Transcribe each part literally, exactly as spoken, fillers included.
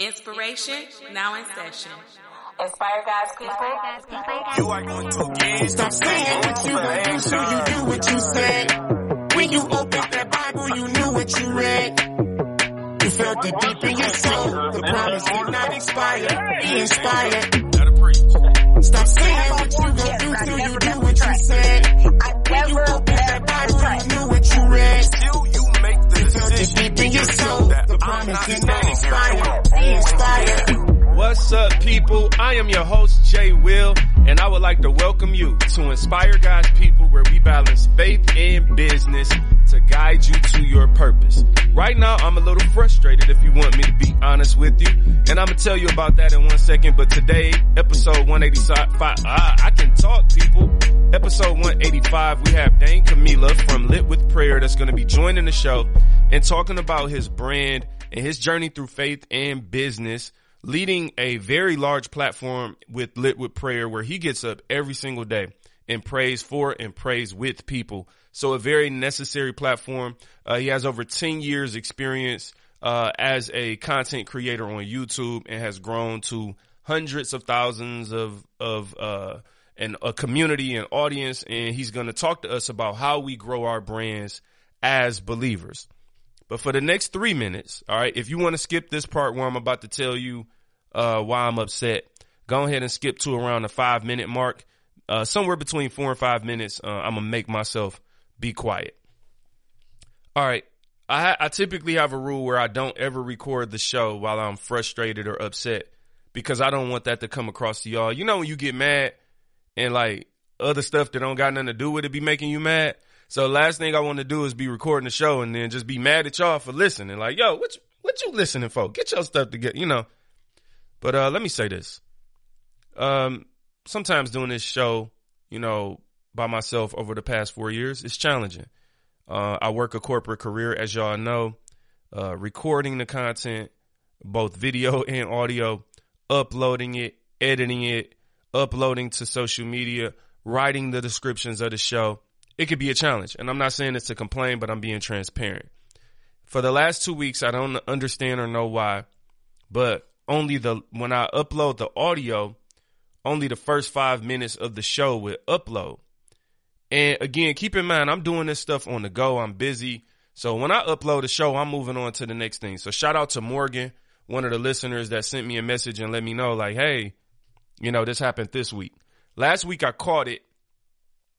Inspiration now in session. Inspire God's people. You are going to get. Stop saying what you want and so you do what you said. When you opened that Bible, you knew what you read. You felt it deep in your soul. The promise did not expire. Be inspired. Stop saying what you gonna do till you do what you said. When you opened that Bible, you knew what you read. You felt it deep in your soul. The promise did not expire. Be inspired. What's up, people? I am your host, Jay Will, and I would like to welcome you to Inspire God's People, where we balance faith and business to guide you to your purpose. Right now, I'm a little frustrated, if you want me to be honest with you, and I'm going to tell you about that in one second, but today, episode one eighty-five, ah, I can talk, people. Episode one eighty-five, we have Dane Camilla from Lit with Prayer that's going to be joining the show and talking about his brand and his journey through faith and business, leading a very large platform with Lit with Prayer, where he gets up every single day and prays for and prays with people. So a very necessary platform. Uh, he has over ten years experience uh, as a content creator on YouTube and has grown to hundreds of thousands of of uh, and a community and audience. And he's going to talk to us about how we grow our brands as believers. But for the next three minutes, all right, if you want to skip this part where I'm about to tell you uh, why I'm upset, go ahead and skip to around the five minute mark. Uh, somewhere between four and five minutes, uh, I'm going to make myself be quiet. All right. I, I typically have a rule where I don't ever record the show while I'm frustrated or upset, because I don't want that to come across to y'all. You know, when you get mad and like other stuff that don't got nothing to do with it be making you mad. So last thing I want to do is be recording the show and then just be mad at y'all for listening. Like, yo, what you, what you listening for? Get your stuff together, you know. But uh, let me say this. Um, sometimes doing this show, you know, by myself over the past four years, it's challenging. Uh, I work a corporate career, as y'all know. Uh, recording the content, both video and audio, uploading it, editing it, uploading to social media, writing the descriptions of the show. It could be a challenge, and I'm not saying this to complain, but I'm being transparent. For the last two weeks, I don't understand or know why, but only the when I upload the audio, only the first five minutes of the show will upload. And again, keep in mind, I'm doing this stuff on the go. I'm busy. So when I upload a show, I'm moving on to the next thing. So shout out to Morgan, one of the listeners that sent me a message and let me know, like, hey, you know, this happened this week. Last week I caught it.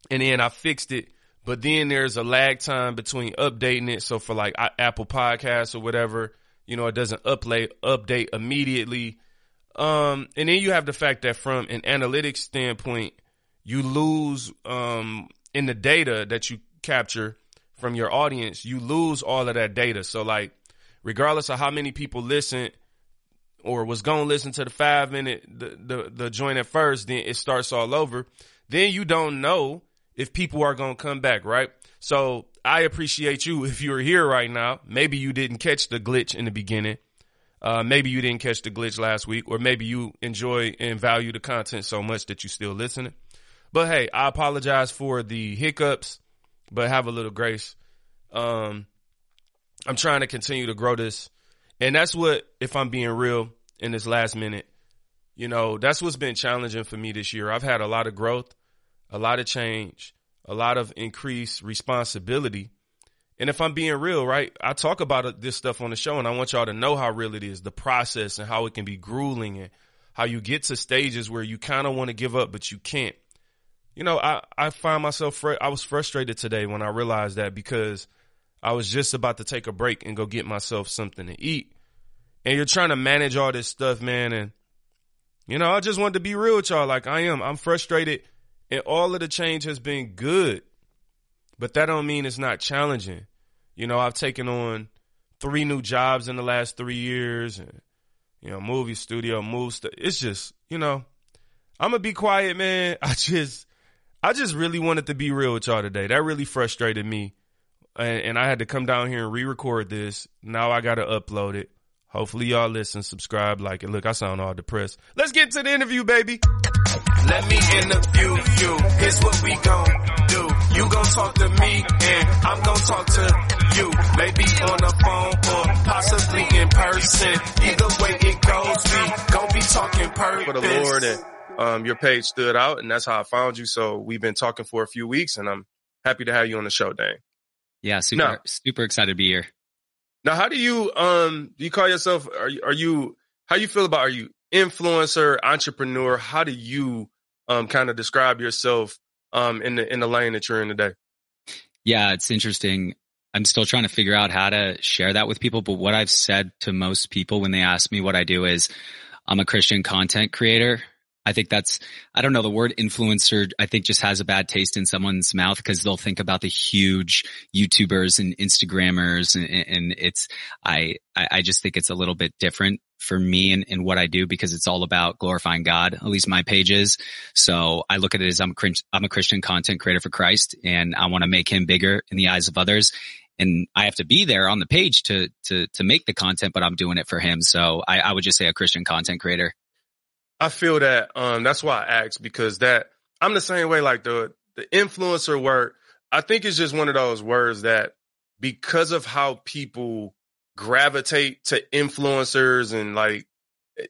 And then I fixed it, but then there's a lag time between updating it. So for like Apple Podcasts or whatever, you know, it doesn't update update immediately. Um, and then you have the fact that from an analytics standpoint, you lose um, in the data that you capture from your audience, you lose all of that data. So like, regardless of how many people listen or was going to listen to the five minute, the, the, the joint at first, then it starts all over. Then you don't know if people are going to come back, right? So I appreciate you if you're here right now. Maybe you didn't catch the glitch in the beginning. Uh, maybe you didn't catch the glitch last week, or maybe you enjoy and value the content so much that you're still listening. But hey, I apologize for the hiccups, but have a little grace. Um, I'm trying to continue to grow this. And that's what, if I'm being real in this last minute, you know, that's what's been challenging for me this year. I've had a lot of growth, a lot of change, a lot of increased responsibility. And if I'm being real, right, I talk about this stuff on the show and I want y'all to know how real it is, the process and how it can be grueling and how you get to stages where you kind of want to give up, but you can't. You know, I, I find myself, fr- I was frustrated today when I realized that, because I was just about to take a break and go get myself something to eat. And you're trying to manage all this stuff, man. And, you know, I just wanted to be real with y'all. Like I am, I'm frustrated. And all of the change has been good, but that don't mean it's not challenging. You know, I've taken on three new jobs in the last three years and, you know, movie studio, move st- It's just, you know, I'm going to be quiet, man. I just, I just really wanted to be real with y'all today. That really frustrated me. And, and I had to come down here and re-record this. Now I got to upload it. Hopefully y'all listen, subscribe, like it. Look, I sound all depressed. Let's get to the interview, baby. Let me interview you. Here's what we gon' do. You gon' talk to me and I'm gon' talk to you. Maybe on the phone or possibly in person. Either way it goes. feet. Go be talking purpose. For the Lord, and um, your page stood out, and that's how I found you. So we've been talking for a few weeks, and I'm happy to have you on the show, Dane. Yeah, super, now, super excited to be here. Now, how do you um do you call yourself? Are you, are you how you feel about? Are you influencer, entrepreneur? How do you um kind of describe yourself um in the in the lane that you're in today? Yeah, it's interesting. I'm still trying to figure out how to share that with people. But what I've said to most people when they ask me what I do is I'm a Christian content creator. I think that's, I don't know, the word influencer, I think just has a bad taste in someone's mouth because they'll think about the huge YouTubers and Instagrammers. And, and it's, I, I just think it's a little bit different for me and, and what I do because it's all about glorifying God, at least my page is. So I look at it as I'm a, I'm a Christian content creator for Christ, and I want to make him bigger in the eyes of others. And I have to be there on the page to, to, to make the content, but I'm doing it for him. So I, I would just say a Christian content creator. I feel that, um, that's why I asked, because that I'm the same way. Like the, the influencer word, I think it's just one of those words that because of how people gravitate to influencers and like,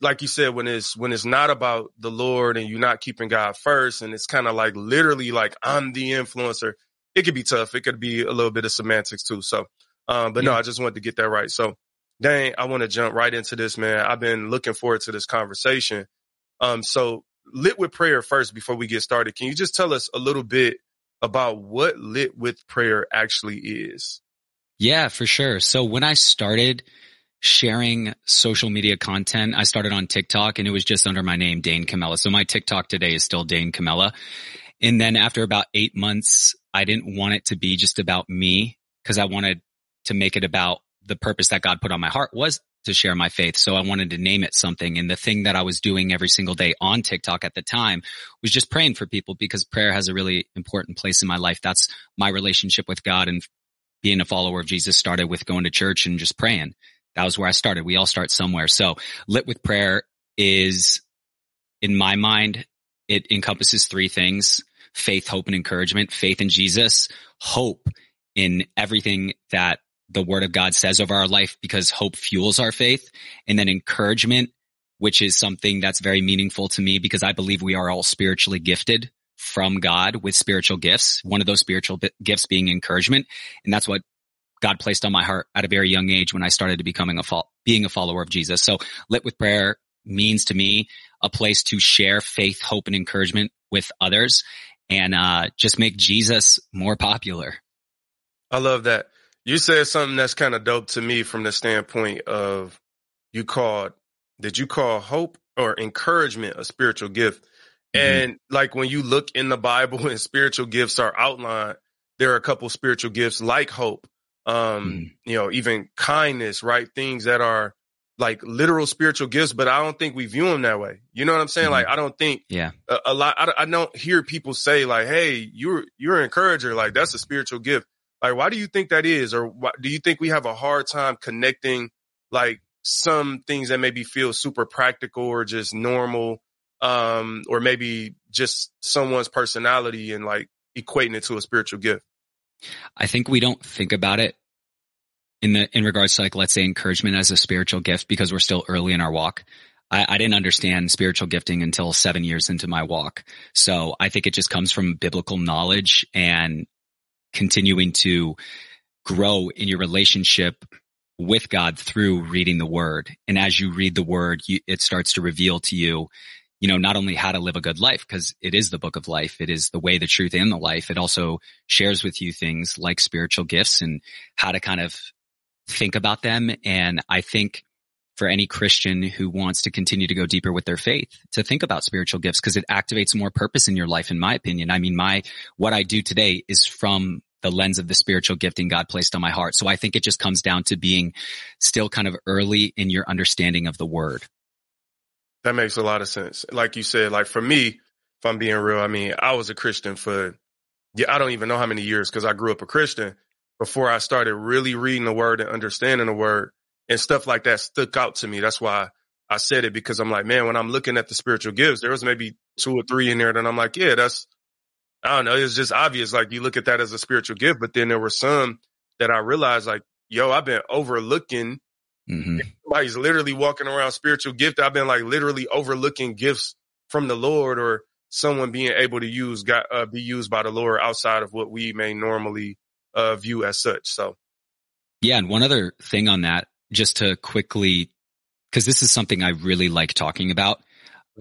like you said, when it's, when it's not about the Lord and you're not keeping God first, and it's kind of like literally like I'm the influencer. It could be tough. It could be a little bit of semantics too. So, um, but no, I just wanted to get that right. So, Dane, I want to jump right into this, man. I've been looking forward to this conversation. Um, so Lit with Prayer first, before we get started, can you just tell us a little bit about what Lit with Prayer actually is? Yeah, for sure. So when I started sharing social media content, I started on TikTok, and it was just under my name, Dane Camilla. So my TikTok today is still Dane Camilla. And then after about eight months, I didn't want it to be just about me because I wanted to make it about the purpose that God put on my heart was to share my faith. So I wanted to name it something. And the thing that I was doing every single day on TikTok at the time was just praying for people because prayer has a really important place in my life. That's my relationship with God, and being a follower of Jesus started with going to church and just praying. That was where I started. We all start somewhere. So Lit with Prayer is, in my mind, it encompasses three things: faith, hope, and encouragement. Faith in Jesus, hope in everything that the word of God says over our life, because hope fuels our faith. And then encouragement, which is something that's very meaningful to me because I believe we are all spiritually gifted from God with spiritual gifts. One of those spiritual gifts being encouragement. And that's what God placed on my heart at a very young age when I started to becoming a fo- being a follower of Jesus. So Lit with Prayer means to me a place to share faith, hope, and encouragement with others, and uh, just make Jesus more popular. I love that. You said something that's kind of dope to me from the standpoint of you called, did you call hope or encouragement a spiritual gift? Mm-hmm. And like when you look in the Bible and spiritual gifts are outlined, there are a couple spiritual gifts like hope, um, mm-hmm. you know, even kindness, right? Things that are like literal spiritual gifts, but I don't think we view them that way. You know what I'm saying? Mm-hmm. Like, I don't think yeah. a, a lot, I, I don't hear people say like, hey, you're, you're an encourager. Like that's a spiritual gift. Like, why do you think that is? Or why, do you think we have a hard time connecting like some things that maybe feel super practical or just normal, um, or maybe just someone's personality and like equating it to a spiritual gift? I think we don't think about it in the, in regards to like, let's say encouragement as a spiritual gift because we're still early in our walk. I, I didn't understand spiritual gifting until seven years into my walk. So I think it just comes from biblical knowledge and continuing to grow in your relationship with God through reading the word. And as you read the word, you, it starts to reveal to you, you know, not only how to live a good life, because it is the book of life. It is the way, the truth, and the life. It also shares with you things like spiritual gifts and how to kind of think about them. And I think for any Christian who wants to continue to go deeper with their faith, to think about spiritual gifts, because it activates more purpose in your life, in my opinion. I mean, my, what I do today is from the lens of the spiritual gifting God placed on my heart. So I think it just comes down to being still kind of early in your understanding of the word. That makes a lot of sense. Like you said, like for me, if I'm being real, I mean, I was a Christian for, yeah, I don't even know how many years, because I grew up a Christian before I started really reading the word and understanding the word. And stuff like that stuck out to me. That's why I said it, because I'm like, man, when I'm looking at the spiritual gifts, there was maybe two or three in there that I'm like, yeah, that's, I don't know. It's just obvious. Like you look at that as a spiritual gift, but then there were some that I realized like, yo, I've been overlooking Mm-hmm. Somebody's literally walking around spiritual gift. I've been like literally overlooking gifts from the Lord, or someone being able to use got uh, be used by the Lord outside of what we may normally uh, view as such. So, yeah. And one other thing on that, just to quickly, because this is something I really like talking about.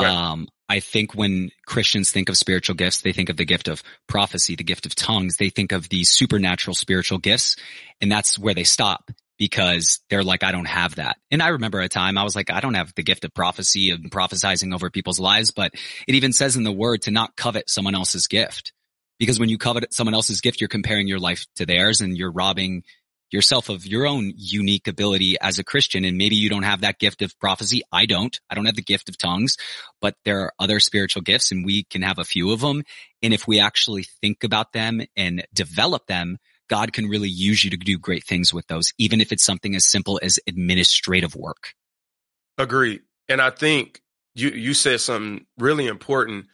Right. Um, I think when Christians think of spiritual gifts, they think of the gift of prophecy, the gift of tongues. They think of these supernatural spiritual gifts, and that's where they stop, because they're like, I don't have that. And I remember a time I was like, I don't have the gift of prophecy and prophesizing over people's lives. But it even says in the word to not covet someone else's gift, because when you covet someone else's gift, you're comparing your life to theirs, and you're robbing yourself of your own unique ability as a Christian. And maybe you don't have that gift of prophecy. I don't. I don't have the gift of tongues, but there are other spiritual gifts, and we can have a few of them. And if we actually think about them and develop them, God can really use you to do great things with those, even if it's something as simple as administrative work. Agreed. And I think you, you said something really important,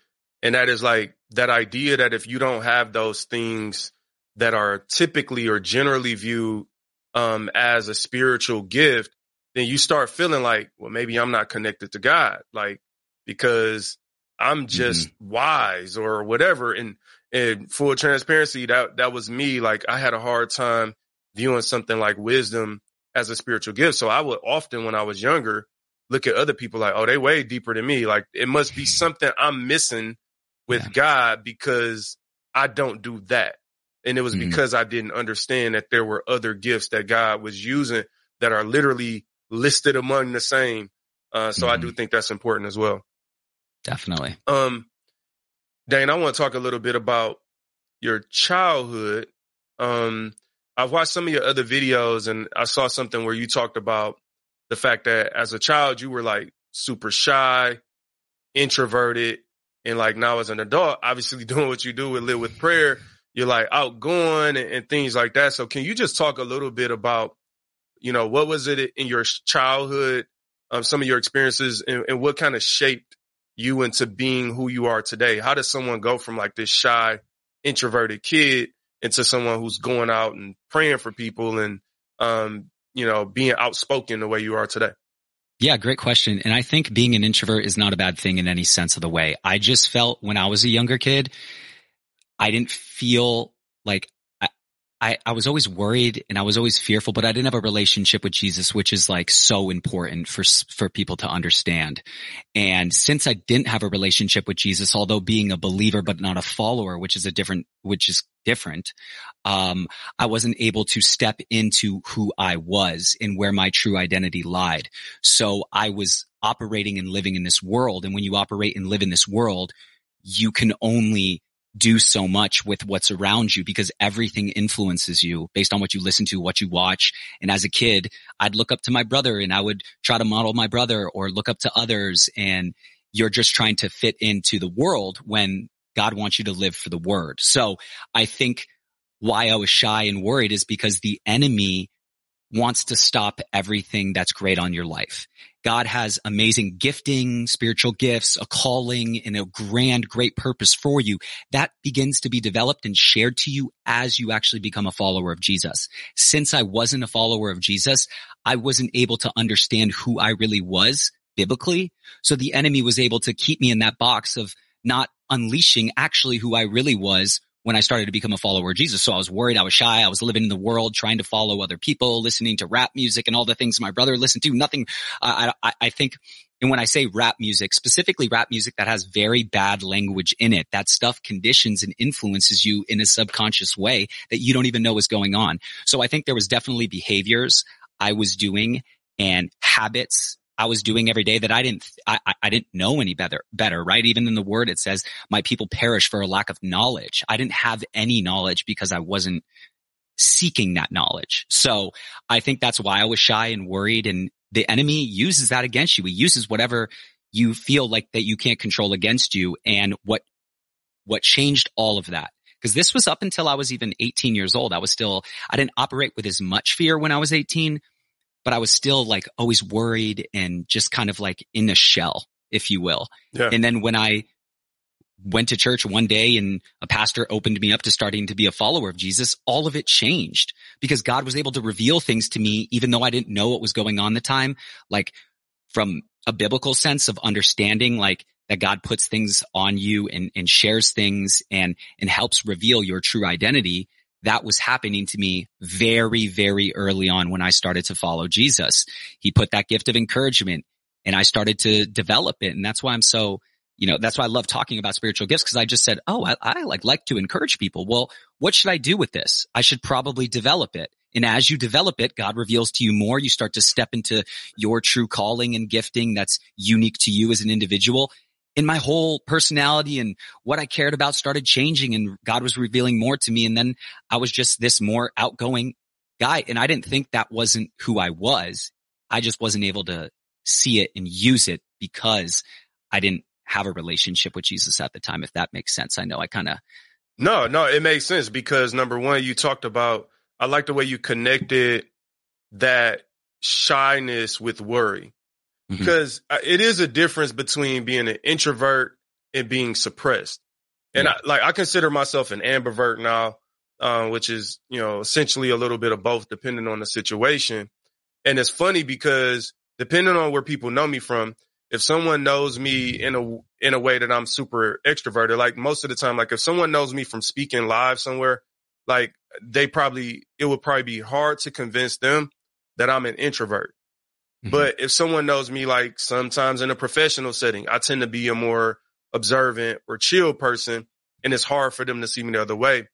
and that is like that idea that if you don't have those things that are typically or generally viewed um, as a spiritual gift, then you start feeling like, well, maybe I'm not connected to God, like, because I'm just mm-hmm. wise or whatever. And And full transparency, that that was me. Like, I had a hard time viewing something like wisdom as a spiritual gift. So I would often, when I was younger, look at other people like, oh, they way deeper than me. Like, it must be something I'm missing with yeah. God, because I don't do that. And it was mm-hmm. because I didn't understand that there were other gifts that God was using that are literally listed among the same. Uh, so mm-hmm. I do think that's important as well. Definitely. Um. Dane, I want to talk a little bit about your childhood. Um, I've watched some of your other videos, and I saw something where you talked about the fact that as a child, you were like super shy, introverted, and like now as an adult, obviously doing what you do with Lit with Prayer, you're like outgoing and, and things like that. So can you just talk a little bit about, you know, what was it in your childhood, um, some of your experiences, and, and what kind of shaped you into being who you are today? How does someone go from like this shy, introverted kid into someone who's going out and praying for people and, um, you know, being outspoken the way you are today? Yeah, great question. And I think being an introvert is not a bad thing in any sense of the way. I just felt when I was a younger kid, I didn't feel like I, I, I was always worried and I was always fearful, but I didn't have a relationship with Jesus, which is like so important for, for people to understand. And since I didn't have a relationship with Jesus, although being a believer but not a follower, which is a different, which is different, um, I wasn't able to step into who I was and where my true identity lied. So I was operating and living in this world. And when you operate and live in this world, you can only do so much with what's around you, because everything influences you based on what you listen to, what you watch. And as a kid, I'd look up to my brother and I would try to model my brother or look up to others. And you're just trying to fit into the world when God wants you to live for the word. So I think why I was shy and worried is because the enemy wants to stop everything that's great on your life. God has amazing gifting, spiritual gifts, a calling, and a grand, great purpose for you. That begins to be developed and shared to you as you actually become a follower of Jesus. Since I wasn't a follower of Jesus, I wasn't able to understand who I really was biblically. So the enemy was able to keep me in that box of not unleashing actually who I really was when I started to become a follower of Jesus. So I was worried, I was shy, I was living in the world, trying to follow other people, listening to rap music and all the things my brother listened to. Nothing, uh, I, I think, and when I say rap music, specifically rap music that has very bad language in it, that stuff conditions and influences you in a subconscious way that you don't even know is going on. So I think there was definitely behaviors I was doing and habits I was doing every day that I didn't, I, I didn't know any better, better, right? Even in the word, it says, my people perish for a lack of knowledge. I didn't have any knowledge because I wasn't seeking that knowledge. So I think that's why I was shy and worried. And the enemy uses that against you. He uses whatever you feel like that you can't control against you. And what, what changed all of that? Because this was up until I was even eighteen years old. I was still, I didn't operate with as much fear when I was eighteen. But I was still like always worried and just kind of like in a shell, if you will. Yeah. And then when I went to church one day and a pastor opened me up to starting to be a follower of Jesus, all of it changed because God was able to reveal things to me, even though I didn't know what was going on at the time, like from a biblical sense of understanding, like that God puts things on you and, and shares things and, and helps reveal your true identity. That was happening to me very, very early on when I started to follow Jesus. He put that gift of encouragement and I started to develop it. And that's why I'm so, you know, that's why I love talking about spiritual gifts, because I just said, oh, I, I like, like to encourage people. Well, what should I do with this? I should probably develop it. And as you develop it, God reveals to you more. You start to step into your true calling and gifting that's unique to you as an individual. And my whole personality and what I cared about started changing, and God was revealing more to me. And then I was just this more outgoing guy. And I didn't think that wasn't who I was. I just wasn't able to see it and use it because I didn't have a relationship with Jesus at the time, if that makes sense. I know I kind of. No, no, it makes sense because number one, you talked about, I like the way you connected that shyness with worry. Because it is a difference between being an introvert and being suppressed. And yeah. I, like I consider myself an ambivert now, uh, which is, you know, essentially a little bit of both depending on the situation. And it's funny because depending on where people know me from, if someone knows me in a in a way that I'm super extroverted, like most of the time, like if someone knows me from speaking live somewhere, like they probably it would probably be hard to convince them that I'm an introvert. But if someone knows me, like sometimes in a professional setting, I tend to be a more observant or chill person, and it's hard for them to see me the other way.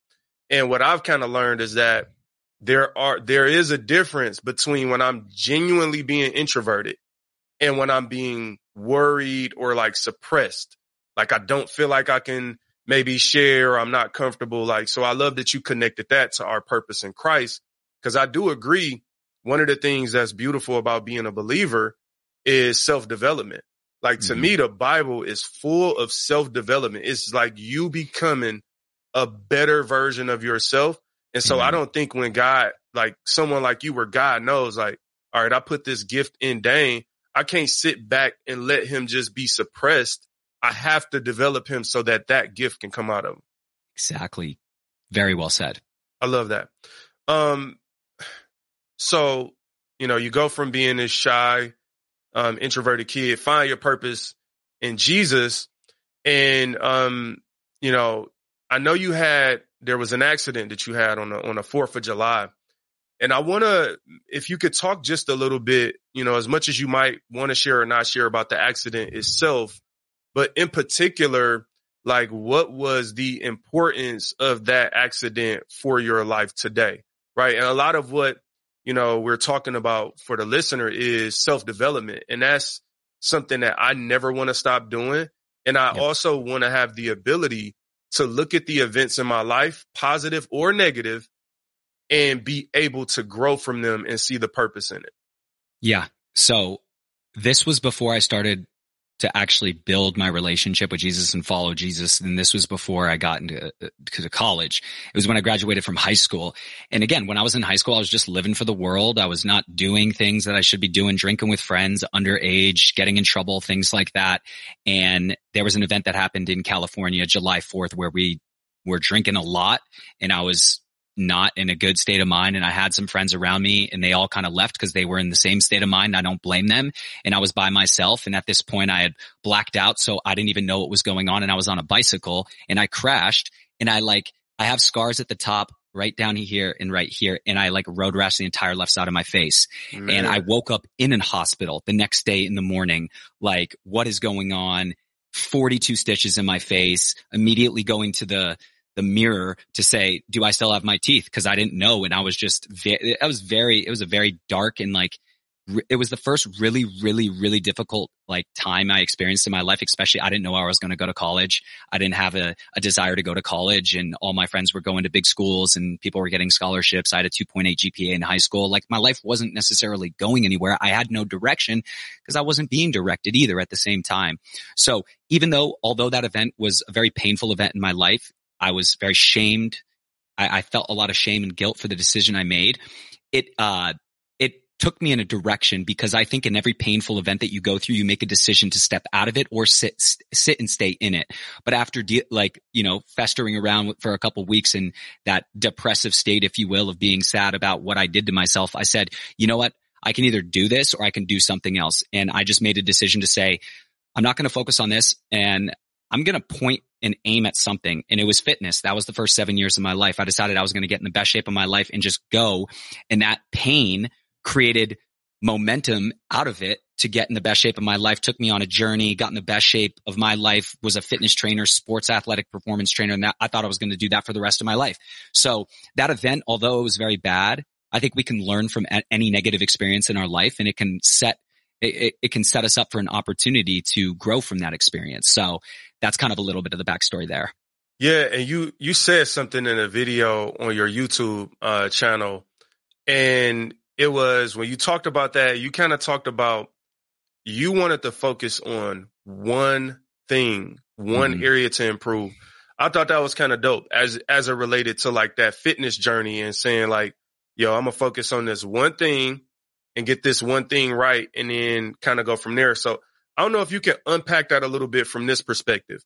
And what I've kind of learned is that there are there is a difference between when I'm genuinely being introverted and when I'm being worried or like suppressed, like I don't feel like I can maybe share or I'm not comfortable. Like, so I love that you connected that to our purpose in Christ, because I do agree. One of the things that's beautiful about being a believer is self-development. Like to mm-hmm. me, the Bible is full of self-development. It's like you becoming a better version of yourself. And so mm-hmm. I don't think when God, like someone like you, where God knows like, all right, I put this gift in Dane. I can't sit back and let him just be suppressed. I have to develop him so that that gift can come out of him. Exactly. Very well said. I love that. Um, So, you know, you go from being this shy, um, introverted kid, find your purpose in Jesus. And, um, you know, I know you had, there was an accident that you had on the, on the fourth of July. And I want to, if you could talk just a little bit, you know, as much as you might want to share or not share about the accident itself, but in particular, like what was the importance of that accident for your life today? Right. And a lot of what, you know, we're talking about for the listener is self-development. And that's something that I never want to stop doing. And I yeah. also want to have the ability to look at the events in my life, positive or negative, and be able to grow from them and see the purpose in it. Yeah. So this was before I started to actually build my relationship with Jesus and follow Jesus. And this was before I got into uh, to college. It was when I graduated from high school. And again, when I was in high school, I was just living for the world. I was not doing things that I should be doing, drinking with friends, underage, getting in trouble, things like that. And there was an event that happened in California, July fourth, where we were drinking a lot and I was not in a good state of mind. And I had some friends around me and they all kind of left because they were in the same state of mind. I don't blame them. And I was by myself. And at this point I had blacked out. So I didn't even know what was going on. And I was on a bicycle and I crashed, and I like, I have scars at the top, right down here and right here. And I like road rashed the entire left side of my face. Mm. And I woke up in a hospital the next day in the morning, like what is going on? forty-two stitches in my face, immediately going to the the mirror to say, do I still have my teeth? Cause I didn't know. And I was just, ve- I was very, it was a very dark and like, re- it was the first really, really, really difficult like time I experienced in my life, especially I didn't know I was going to go to college. I didn't have a, a desire to go to college, and all my friends were going to big schools and people were getting scholarships. I had a two point eight G P A in high school. Like my life wasn't necessarily going anywhere. I had no direction because I wasn't being directed either at the same time. So even though, although that event was a very painful event in my life, I was very shamed. I, I felt a lot of shame and guilt for the decision I made. It, uh, it took me in a direction, because I think in every painful event that you go through, you make a decision to step out of it or sit, sit and stay in it. But after de- like, you know, festering around for a couple of weeks in that depressive state, if you will, of being sad about what I did to myself, I said, you know what? I can either do this or I can do something else. And I just made a decision to say, I'm not going to focus on this, and I'm going to point and aim at something. And it was fitness. That was the first seven years of my life. I decided I was going to get in the best shape of my life and just go. And that pain created momentum out of it to get in the best shape of my life, took me on a journey, got in the best shape of my life, was a fitness trainer, sports athletic performance trainer. And that, I thought I was going to do that for the rest of my life. So that event, although it was very bad, I think we can learn from any negative experience in our life, and it can set it, it can set us up for an opportunity to grow from that experience. So that's kind of a little bit of the backstory there. Yeah, and you you said something in a video on your YouTube uh, channel, and it was when you talked about that, you kind of talked about you wanted to focus on one thing, one mm-hmm. area to improve. I thought that was kind of dope as as it related to like that fitness journey and saying like, yo, I'm going to focus on this one thing and get this one thing right and then kind of go from there. So I don't know if you can unpack that a little bit from this perspective.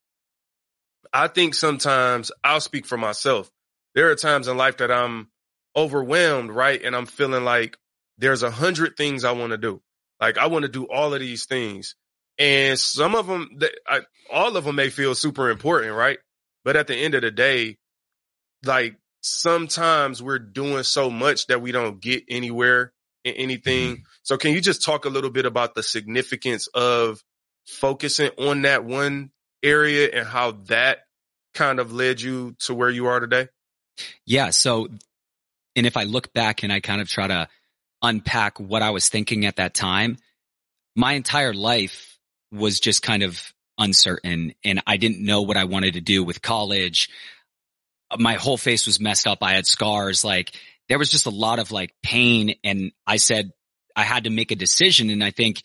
I think sometimes I'll speak for myself. There are times in life that I'm overwhelmed, right? And I'm feeling like there's a hundred things I want to do. Like I want to do all of these things. And some of them, I, all of them may feel super important, right? But at the end of the day, like, sometimes we're doing so much that we don't get anywhere in anything. Mm-hmm. So can you just talk a little bit about the significance of focusing on that one area and how that kind of led you to where you are today? Yeah. So, and if I look back and I kind of try to unpack what I was thinking at that time, my entire life was just kind of uncertain, and I didn't know what I wanted to do with college. My whole face was messed up. I had scars. Like there was just a lot of like pain. And I said, I had to make a decision. And I think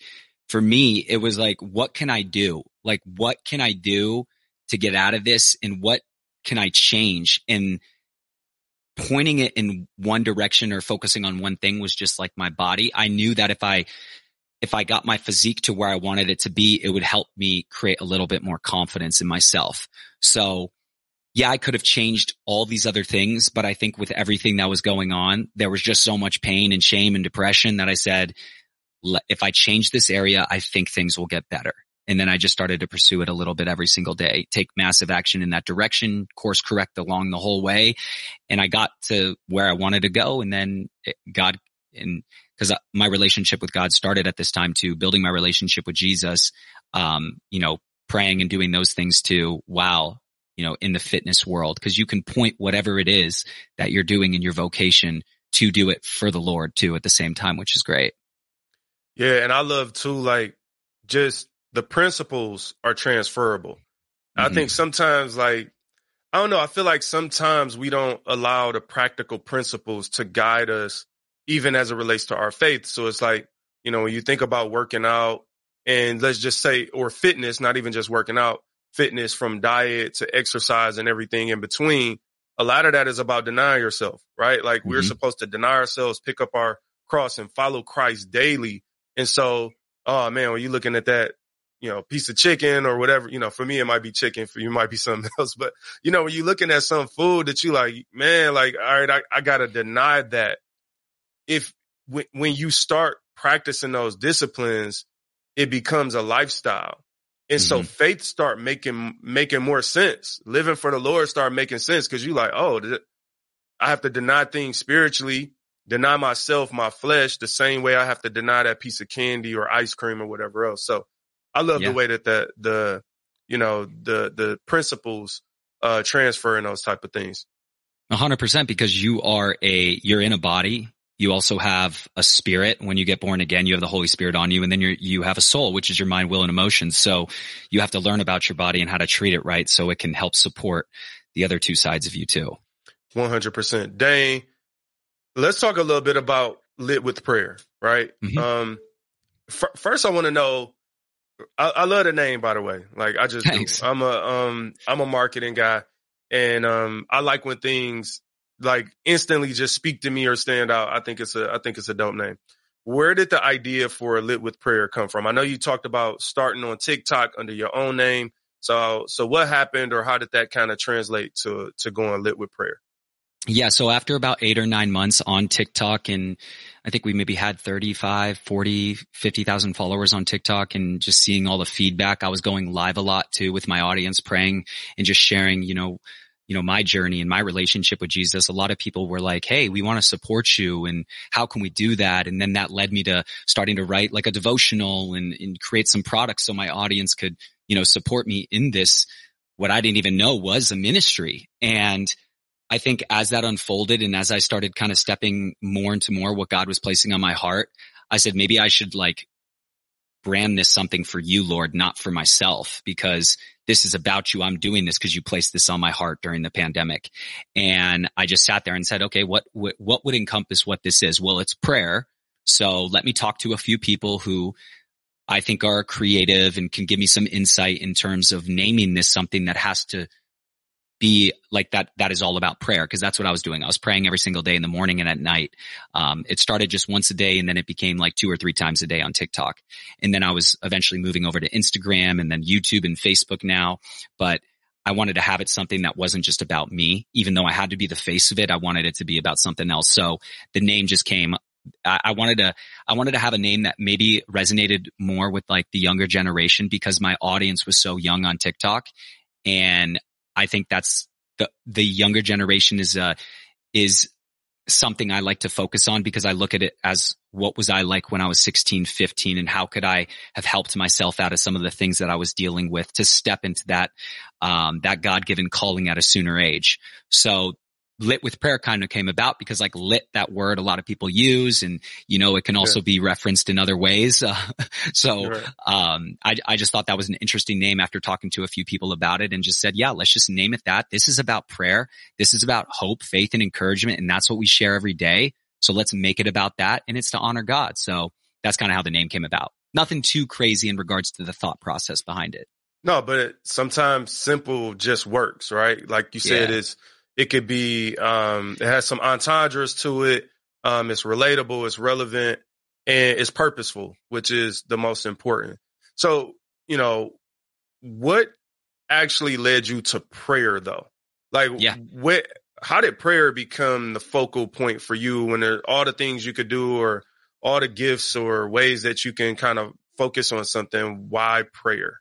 for me, it was like, what can I do? Like, what can I do to get out of this? And what can I change? And pointing it in one direction or focusing on one thing was just like my body. I knew that if I, if I got my physique to where I wanted it to be, it would help me create a little bit more confidence in myself. So yeah, I could have changed all these other things, but I think with everything that was going on, there was just so much pain and shame and depression that I said, if I change this area, I think things will get better. And then I just started to pursue it a little bit every single day, take massive action in that direction, course correct along the whole way. And I got to where I wanted to go. And then it, God, and because my relationship with God started at this time too, building my relationship with Jesus, um, you know, praying and doing those things too. Wow. You know, in the fitness world, because you can point whatever it is that you're doing in your vocation to do it for the Lord too at the same time, which is great. Yeah. And I love too, like just the principles are transferable. Mm-hmm. I think sometimes like, I don't know, I feel like sometimes we don't allow the practical principles to guide us even as it relates to our faith. So it's like, you know, when you think about working out and let's just say, or fitness, not even just working out, fitness from diet to exercise and everything in between, a lot of that is about denying yourself, right? Like mm-hmm. we're supposed to deny ourselves, pick up our cross and follow Christ daily. And so, oh man, when you're looking at that, you know, piece of chicken or whatever, you know, for me, it might be chicken, for you, it might be something else. But, you know, when you're looking at some food that you like, man, like, all right, I, I got to deny that. If w- when you start practicing those disciplines, it becomes a lifestyle. And mm-hmm. so faith start making, making more sense. Living for the Lord start making sense. Cause you like, oh, th- I have to deny things spiritually, deny myself, my flesh, the same way I have to deny that piece of candy or ice cream or whatever else. So I love yeah. the way that the, the, you know, the, the principles, uh, transfer and those type of things. A hundred percent, because you are a, you're in a body. You also have a spirit. When you get born again, you have the Holy Spirit on you, and then you you have a soul, which is your mind, will, and emotions. So you have to learn about your body and how to treat it right so it can help support the other two sides of you too. one hundred percent. Dane, let's talk a little bit about Lit with Prayer, right? Mm-hmm. Um, f- first, I want to know, I, I love the name, by the way. Like I just, Thanks. I'm a, um, I'm a marketing guy, and um, I like when things like instantly just speak to me or stand out. I think it's a, I think it's a dope name. Where did the idea for Lit with Prayer come from? I know you talked about starting on TikTok under your own name. So so what happened, or how did that kind of translate to to going Lit with Prayer? Yeah. So after about eight or nine months on TikTok, and I think we maybe had thirty-five, forty, fifty thousand followers on TikTok, and just seeing all the feedback, I was going live a lot too with my audience, praying and just sharing, you know, you know, my journey and my relationship with Jesus. A lot of people were like, hey, we want to support you, and how can we do that? And then that led me to starting to write like a devotional and, and create some products so my audience could, you know, support me in this, what I didn't even know was a ministry. And I think as that unfolded, and as I started kind of stepping more into more what God was placing on my heart, I said, maybe I should like brand this something for you, Lord, not for myself, because this is about you. I'm doing this because you placed this on my heart during the pandemic. And I just sat there and said, okay, what, what, what would encompass what this is? Well, it's prayer. So let me talk to a few people who I think are creative and can give me some insight in terms of naming this something that has to be like that, that is all about prayer. Cause that's what I was doing. I was praying every single day in the morning and at night. Um, it started just once a day, and then it became like two or three times a day on TikTok. And then I was eventually moving over to Instagram and then YouTube and Facebook now. But I wanted to have it something that wasn't just about me, even though I had to be the face of it. I wanted it to be about something else. So the name just came. I, I wanted to, I wanted to have a name that maybe resonated more with like the younger generation, because my audience was so young on TikTok. And I think that's the, the younger generation is, uh, is something I like to focus on, because I look at it as what was I like when I was sixteen, fifteen, and how could I have helped myself out of some of the things that I was dealing with to step into that, um, that God-given calling at a sooner age. So Lit with Prayer kind of came about because like lit, that word a lot of people use, and, you know, it can also yeah. be referenced in other ways. Uh, so, right. um, I, I just thought that was an interesting name after talking to a few people about it, and just said, yeah, let's just name it that. This is about prayer. This is about hope, faith, and encouragement. And that's what we share every day. So let's make it about that. And it's to honor God. So that's kind of how the name came about. Nothing too crazy in regards to the thought process behind it. No, but it, sometimes simple just works, right? Like you said, yeah. it's, It could be, um, it has some entendres to it. Um, it's relatable, it's relevant, and it's purposeful, which is the most important. So, you know, what actually led you to prayer though? Like, yeah. what, how did prayer become the focal point for you when there are all the things you could do, or all the gifts or ways that you can kind of focus on something? Why prayer?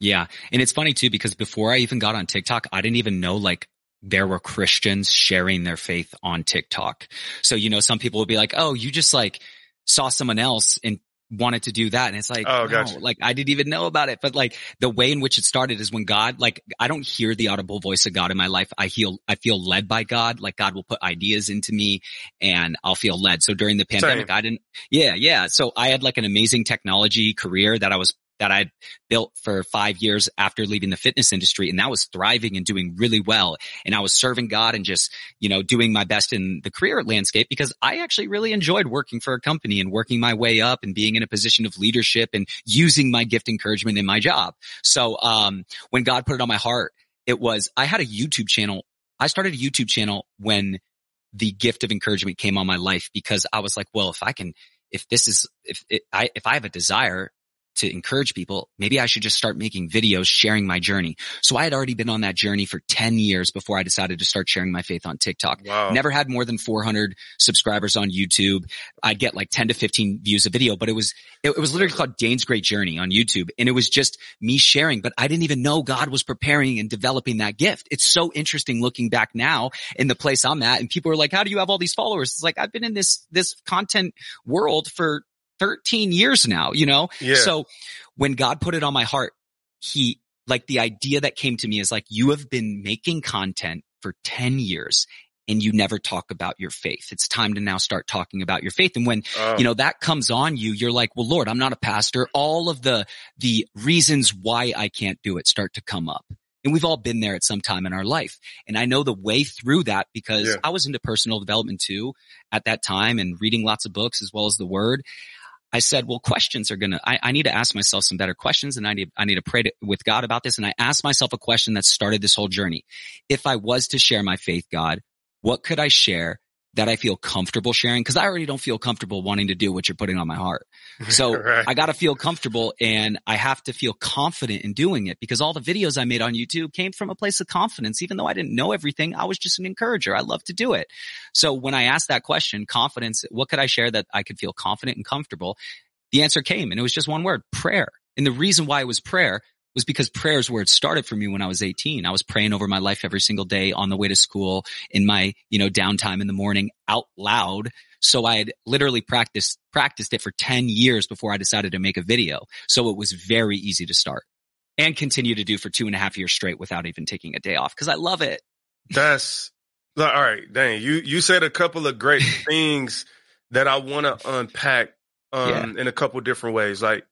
Yeah. And it's funny too, because before I even got on TikTok, I didn't even know like, there were Christians sharing their faith on TikTok. So, you know, some people will be like, oh, you just like saw someone else and wanted to do that. And it's like, oh, no, gotcha. Like I didn't even know about it. But like the way in which it started is when God, like I don't hear the audible voice of God in my life. I feel, I feel led by God. Like God will put ideas into me and I'll feel led. So during the pandemic, Same. I didn't, yeah, yeah. So I had like an amazing technology career that I was that I built for five years after leaving the fitness industry. And that was thriving and doing really well. And I was serving God and just, you know, doing my best in the career landscape, because I actually really enjoyed working for a company and working my way up and being in a position of leadership and using my gift encouragement in my job. So, um, when God put it on my heart, it was, I had a YouTube channel. I started a YouTube channel when the gift of encouragement came on my life, because I was like, well, if I can, if this is, if it, I, if I have a desire to encourage people, maybe I should just start making videos sharing my journey. So I had already been on that journey for ten years before I decided to start sharing my faith on TikTok. Wow. Never had more than four hundred subscribers on YouTube. I'd get like ten to fifteen views a video, but it was, it, it was literally called Dane's Great Journey on YouTube. And it was just me sharing, but I didn't even know God was preparing and developing that gift. It's so interesting looking back now in the place I'm at, and people are like, how do you have all these followers? It's like, I've been in this, this content world for thirteen years now, you know? Yeah. So when God put it on my heart, he, like the idea that came to me is like, you have been making content for ten years and you never talk about your faith. It's time to now start talking about your faith. And when, oh. you know, that comes on you, you're like, well, Lord, I'm not a pastor. All of the, the reasons why I can't do it start to come up. And we've all been there at some time in our life. And I know the way through that, because yeah. I was into personal development too at that time, and reading lots of books as well as the word. I said, well, questions are going to, I need to ask myself some better questions, and I need, I need to pray to, with God about this. And I asked myself a question that started this whole journey. If I was to share my faith, God, what could I share that I feel comfortable sharing, because I already don't feel comfortable wanting to do what you're putting on my heart. So right. I got to feel comfortable, and I have to feel confident in doing it, because all the videos I made on YouTube came from a place of confidence. Even though I didn't know everything, I was just an encourager. I love to do it. So when I asked that question, confidence, what could I share that I could feel confident and comfortable? The answer came, and it was just one word: prayer. And the reason why it was prayer was because prayer is where it started for me when I was eighteen. I was praying over my life every single day on the way to school, in my, you know, downtime in the morning, out loud. So I had literally practiced, practiced it for ten years before I decided to make a video. So it was very easy to start and continue to do for two and a half years straight without even taking a day off, because I love it. That's all right. Dang, you, you said a couple of great things that I want to unpack um, yeah. in a couple different ways. Like,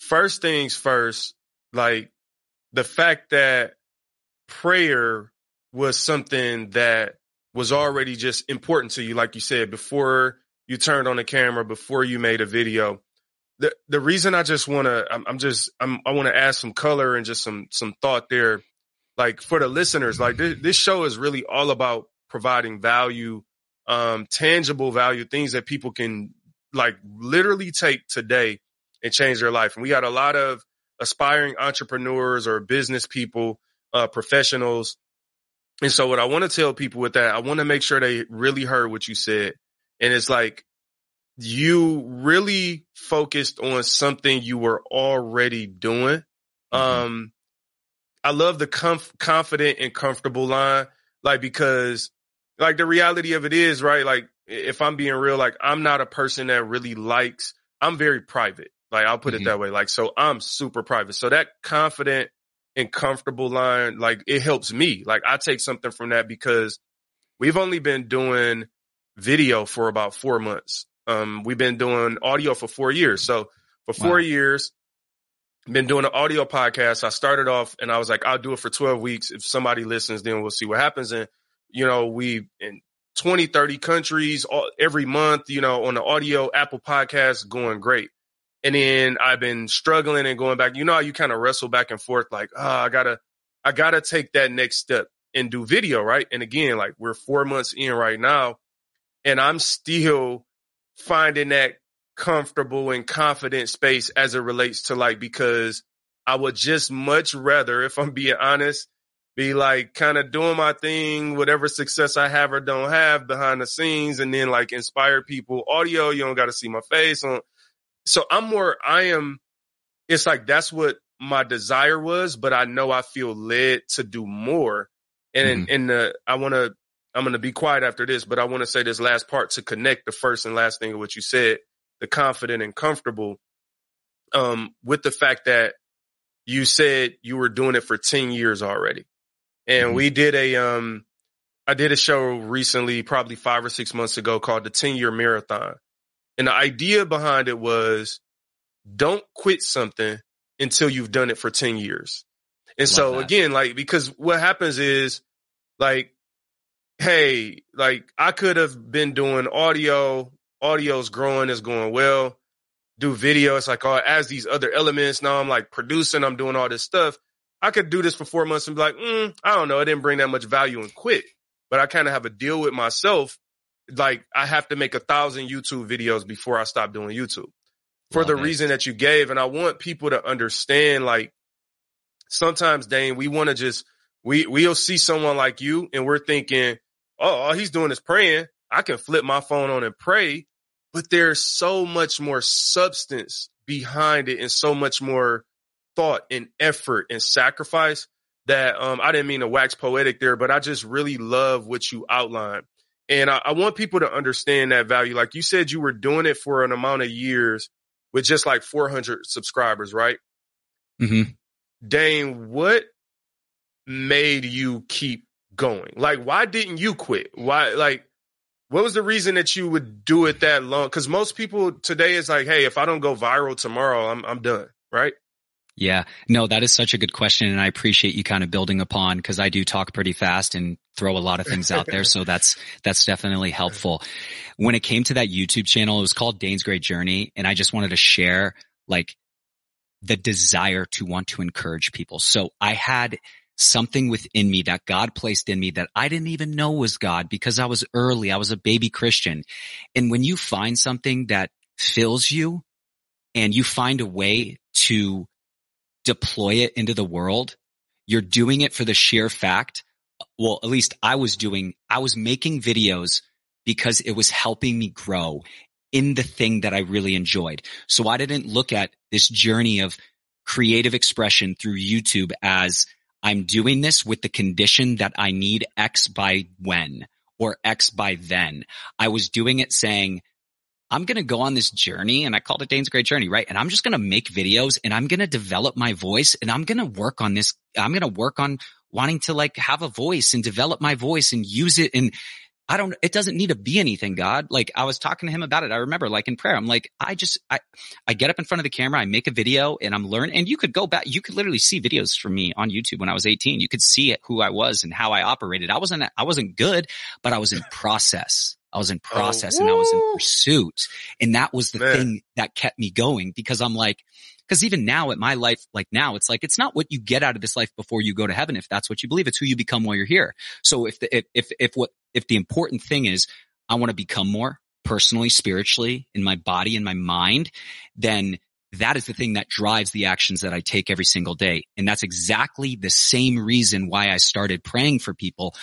first things first, like the fact that prayer was something that was already just important to you, like you said, before you turned on the camera, before you made a video. The the reason I just want to, I'm, I'm just, I'm, I want to add some color and just some some thought there, like for the listeners. Like th- this show is really all about providing value, um, tangible value, things that people can like literally take today and change their life. And we got a lot of aspiring entrepreneurs or business people, uh, professionals. And so what I want to tell people with that, I want to make sure they really heard what you said. And it's like, you really focused on something you were already doing. Mm-hmm. Um, I love the comf- confident and comfortable line, like, because like the reality of it is, right? Like, if I'm being real, like I'm not a person that really likes, I'm very private. Like, I'll put it mm-hmm. that way. Like, so I'm super private. So that confident and comfortable line, like, it helps me. Like, I take something from that, because we've only been doing video for about four months. Um, we've been doing audio for four years. So for four wow. years, been doing an audio podcast. I started off and I was like, I'll do it for twelve weeks. If somebody listens, then we'll see what happens. And, you know, we in twenty, thirty countries all, every month, you know, on the audio, Apple Podcasts, going great. And then I've been struggling and going back. You know how you kind of wrestle back and forth, like, oh, I gotta, I gotta take that next step and do video, right? And again, like, we're four months in right now, and I'm still finding that comfortable and confident space as it relates to, like, because I would just much rather, if I'm being honest, be like kind of doing my thing, whatever success I have or don't have behind the scenes, and then like inspire people. Audio, you don't got to see my face on. So I'm more, I am, it's like, that's what my desire was, but I know I feel led to do more. And, mm-hmm. and the, I want to, I'm going to be quiet after this, but I want to say this last part to connect the first and last thing of what you said, the confident and comfortable, um, with the fact that you said you were doing it for ten years already. And mm-hmm. we did a, um, I did a show recently, probably five or six months ago, called the ten year marathon. And the idea behind it was, don't quit something until you've done it for ten years. And so that. Again, like, because what happens is like, hey, like I could have been doing audio, audio's growing, is going well, do video. It's like, oh, as these other elements. Now I'm like producing, I'm doing all this stuff. I could do this for four months and be like, mm, I don't know. It didn't bring that much value and quit, but I kind of have a deal with myself. Like, I have to make a thousand YouTube videos before I stop doing YouTube for wow, the man. reason that you gave. And I want people to understand, like, sometimes, Dane, we want to just, we, we'll see someone like you and we're thinking, oh, all he's doing is praying. I can flip my phone on and pray, but there's so much more substance behind it and so much more thought and effort and sacrifice that, um, I didn't mean to wax poetic there, but I just really love what you outlined. And I, I want people to understand that value. Like you said, you were doing it for an amount of years with just like four hundred subscribers, right? Mm-hmm. Dane, what made you keep going? Like, why didn't you quit? Why, like, what was the reason that you would do it that long? Because most people today is like, hey, if I don't go viral tomorrow, I'm I'm done, right? Yeah, no, that is such a good question. And I appreciate you kind of building upon, because I do talk pretty fast and throw a lot of things out there. So that's, that's definitely helpful. When it came to that YouTube channel, it was called Dane's Great Journey. And I just wanted to share like the desire to want to encourage people. So I had something within me that God placed in me that I didn't even know was God because I was early. I was a baby Christian. And when you find something that fills you and you find a way to deploy it into the world, you're doing it for the sheer fact. Well, at least I was doing, I was making videos because it was helping me grow in the thing that I really enjoyed. So I didn't look at this journey of creative expression through YouTube as I'm doing this with the condition that I need X by when or X by then. I was doing it saying, I'm going to go on this journey, and I called it Dane's Great Journey, right? And I'm just going to make videos, and I'm going to develop my voice, and I'm going to work on this. I'm going to work on wanting to like have a voice and develop my voice and use it. And I don't, it doesn't need to be anything, God. Like I was talking to him about it. I remember like in prayer, I'm like, I just, I, I get up in front of the camera, I make a video and I'm learning. And you could go back, you could literally see videos from me on YouTube when I was eighteen. You could see it, who I was and how I operated. I wasn't, I wasn't good, but I was in process. I was in process oh, and I was in pursuit. And that was the man. thing that kept me going, because I'm like, because even now at my life, like now, it's like, it's not what you get out of this life before you go to heaven. If that's what you believe, it's who you become while you're here. So if the, if, if, if what, if the important thing is I want to become more personally, spiritually, in my body and my mind, then that is the thing that drives the actions that I take every single day. And that's exactly the same reason why I started praying for people.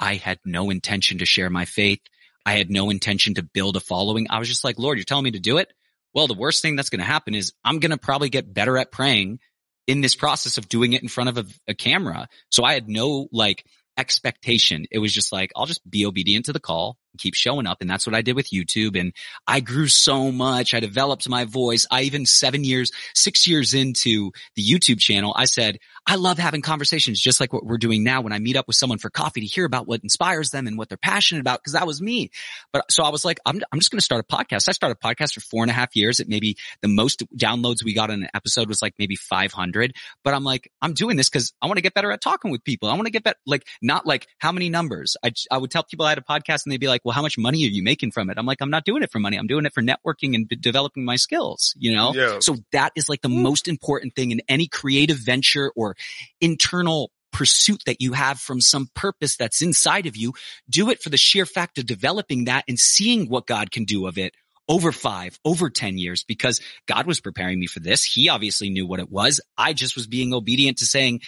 I had no intention to share my faith. I had no intention to build a following. I was just like, Lord, you're telling me to do it. Well, the worst thing that's going to happen is I'm going to probably get better at praying in this process of doing it in front of a, a camera. So I had no like expectation. It was just like, I'll just be obedient to the call and keep showing up. And that's what I did with YouTube. And I grew so much. I developed my voice. I even seven years, six years into the YouTube channel, I said, I love having conversations just like what we're doing now when I meet up with someone for coffee to hear about what inspires them and what they're passionate about, because that was me. But so I was like, I'm, I'm just going to start a podcast. I started a podcast for four and a half years. It maybe the most downloads we got in an episode was like maybe five hundred. But I'm like, I'm doing this because I want to get better at talking with people. I want to get better, like not like how many numbers. I, I would tell people I had a podcast and they'd be like, well, how much money are you making from it? I'm like, I'm not doing it for money. I'm doing it for networking and b- developing my skills, you know? Yeah. So that is like the most important thing in any creative venture or internal pursuit that you have from some purpose that's inside of you. Do it for the sheer fact of developing that and seeing what God can do of it over five, over ten years, because God was preparing me for this. He obviously knew what it was. I just was being obedient to saying,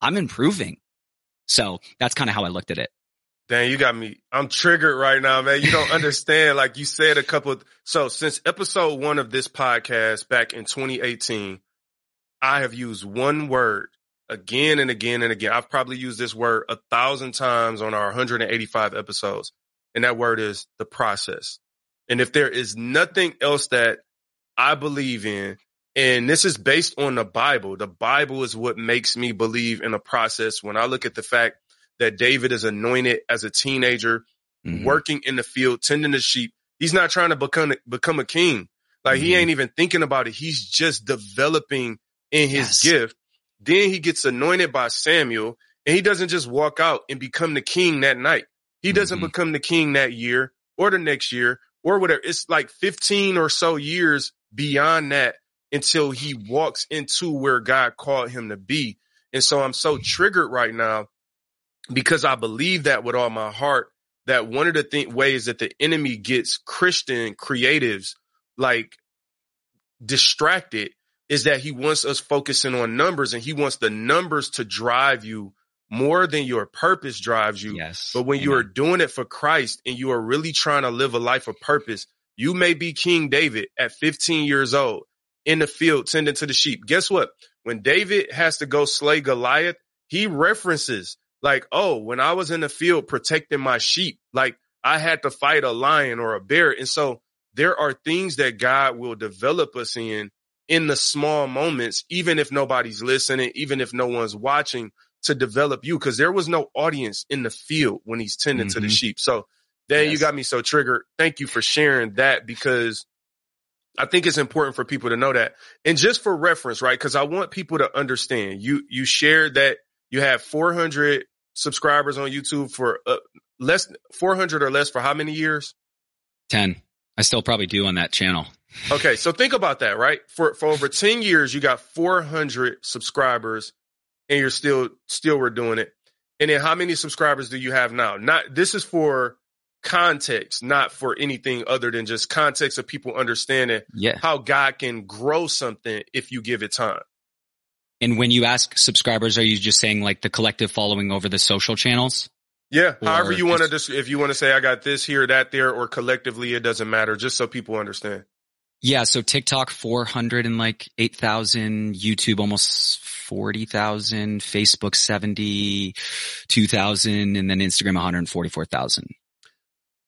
I'm improving. So that's kind of how I looked at it. Dang, you got me. I'm triggered right now, man. You don't understand. Like you said a couple of, so since episode one of this podcast back in twenty eighteen, I have used one word again and again and again. I've probably used this word a thousand times on our one hundred eighty-five episodes. And that word is the process. And if there is nothing else that I believe in, and this is based on the Bible, the Bible is what makes me believe in a process. When I look at the fact that David is anointed as a teenager, mm-hmm. working in the field, tending the sheep, he's not trying to become, become a king. Like mm-hmm. he ain't even thinking about it. He's just developing in his yes. gift. Then he gets anointed by Samuel, and he doesn't just walk out and become the king that night. He doesn't mm-hmm. become the king that year or the next year or whatever. It's like fifteen or so years beyond that until he walks into where God called him to be. And so I'm so triggered right now because I believe that with all my heart, that one of the th- ways that the enemy gets Christian creatives like distracted is that he wants us focusing on numbers, and he wants the numbers to drive you more than your purpose drives you. Yes. But when Amen. You are doing it for Christ and you are really trying to live a life of purpose, you may be King David at fifteen years old in the field tending to the sheep. Guess what? When David has to go slay Goliath, he references like, oh, when I was in the field protecting my sheep, like I had to fight a lion or a bear. And so there are things that God will develop us in in the small moments, even if nobody's listening, even if no one's watching, to develop you. Because there was no audience in the field when he's tending mm-hmm. to the sheep. So then yes. you got me so triggered. Thank you for sharing that, because I think it's important for people to know that. And just for reference, right? Because I want people to understand, you, you shared that you have four hundred subscribers on YouTube for uh, less four hundred or less for how many years? ten. I still probably do on that channel. Okay, so think about that, right? For for over ten years, you got four hundred subscribers and you're still still we're doing it. And then how many subscribers do you have now? Not this is for context, not for anything other than just context of people understanding yeah. how God can grow something if you give it time. And when you ask subscribers, are you just saying like the collective following over the social channels? Yeah. Or however you want to, if you want to say, I got this here, that there, or collectively, it doesn't matter, just so people understand. Yeah. So TikTok, four hundred and like eight thousand, YouTube, almost forty thousand, Facebook, seventy-two thousand, and then Instagram, one hundred forty-four thousand.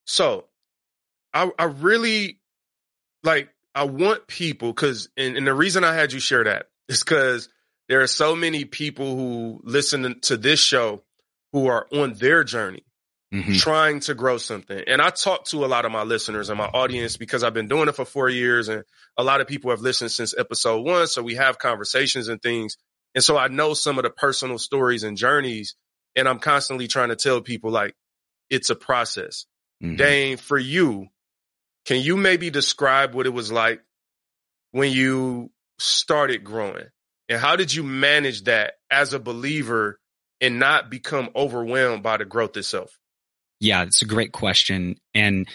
So I, I really like, I want people cause, and, and the reason I had you share that is cause there are so many people who listen to this show who are on their journey, mm-hmm. trying to grow something. And I talk to a lot of my listeners and my audience because I've been doing it for four years and a lot of people have listened since episode one. So we have conversations and things. And so I know some of the personal stories and journeys, and I'm constantly trying to tell people like, it's a process. Mm-hmm. Dane, for you, can you maybe describe what it was like when you started growing and how did you manage that as a believer and not become overwhelmed by the growth itself? Yeah, it's a great question. And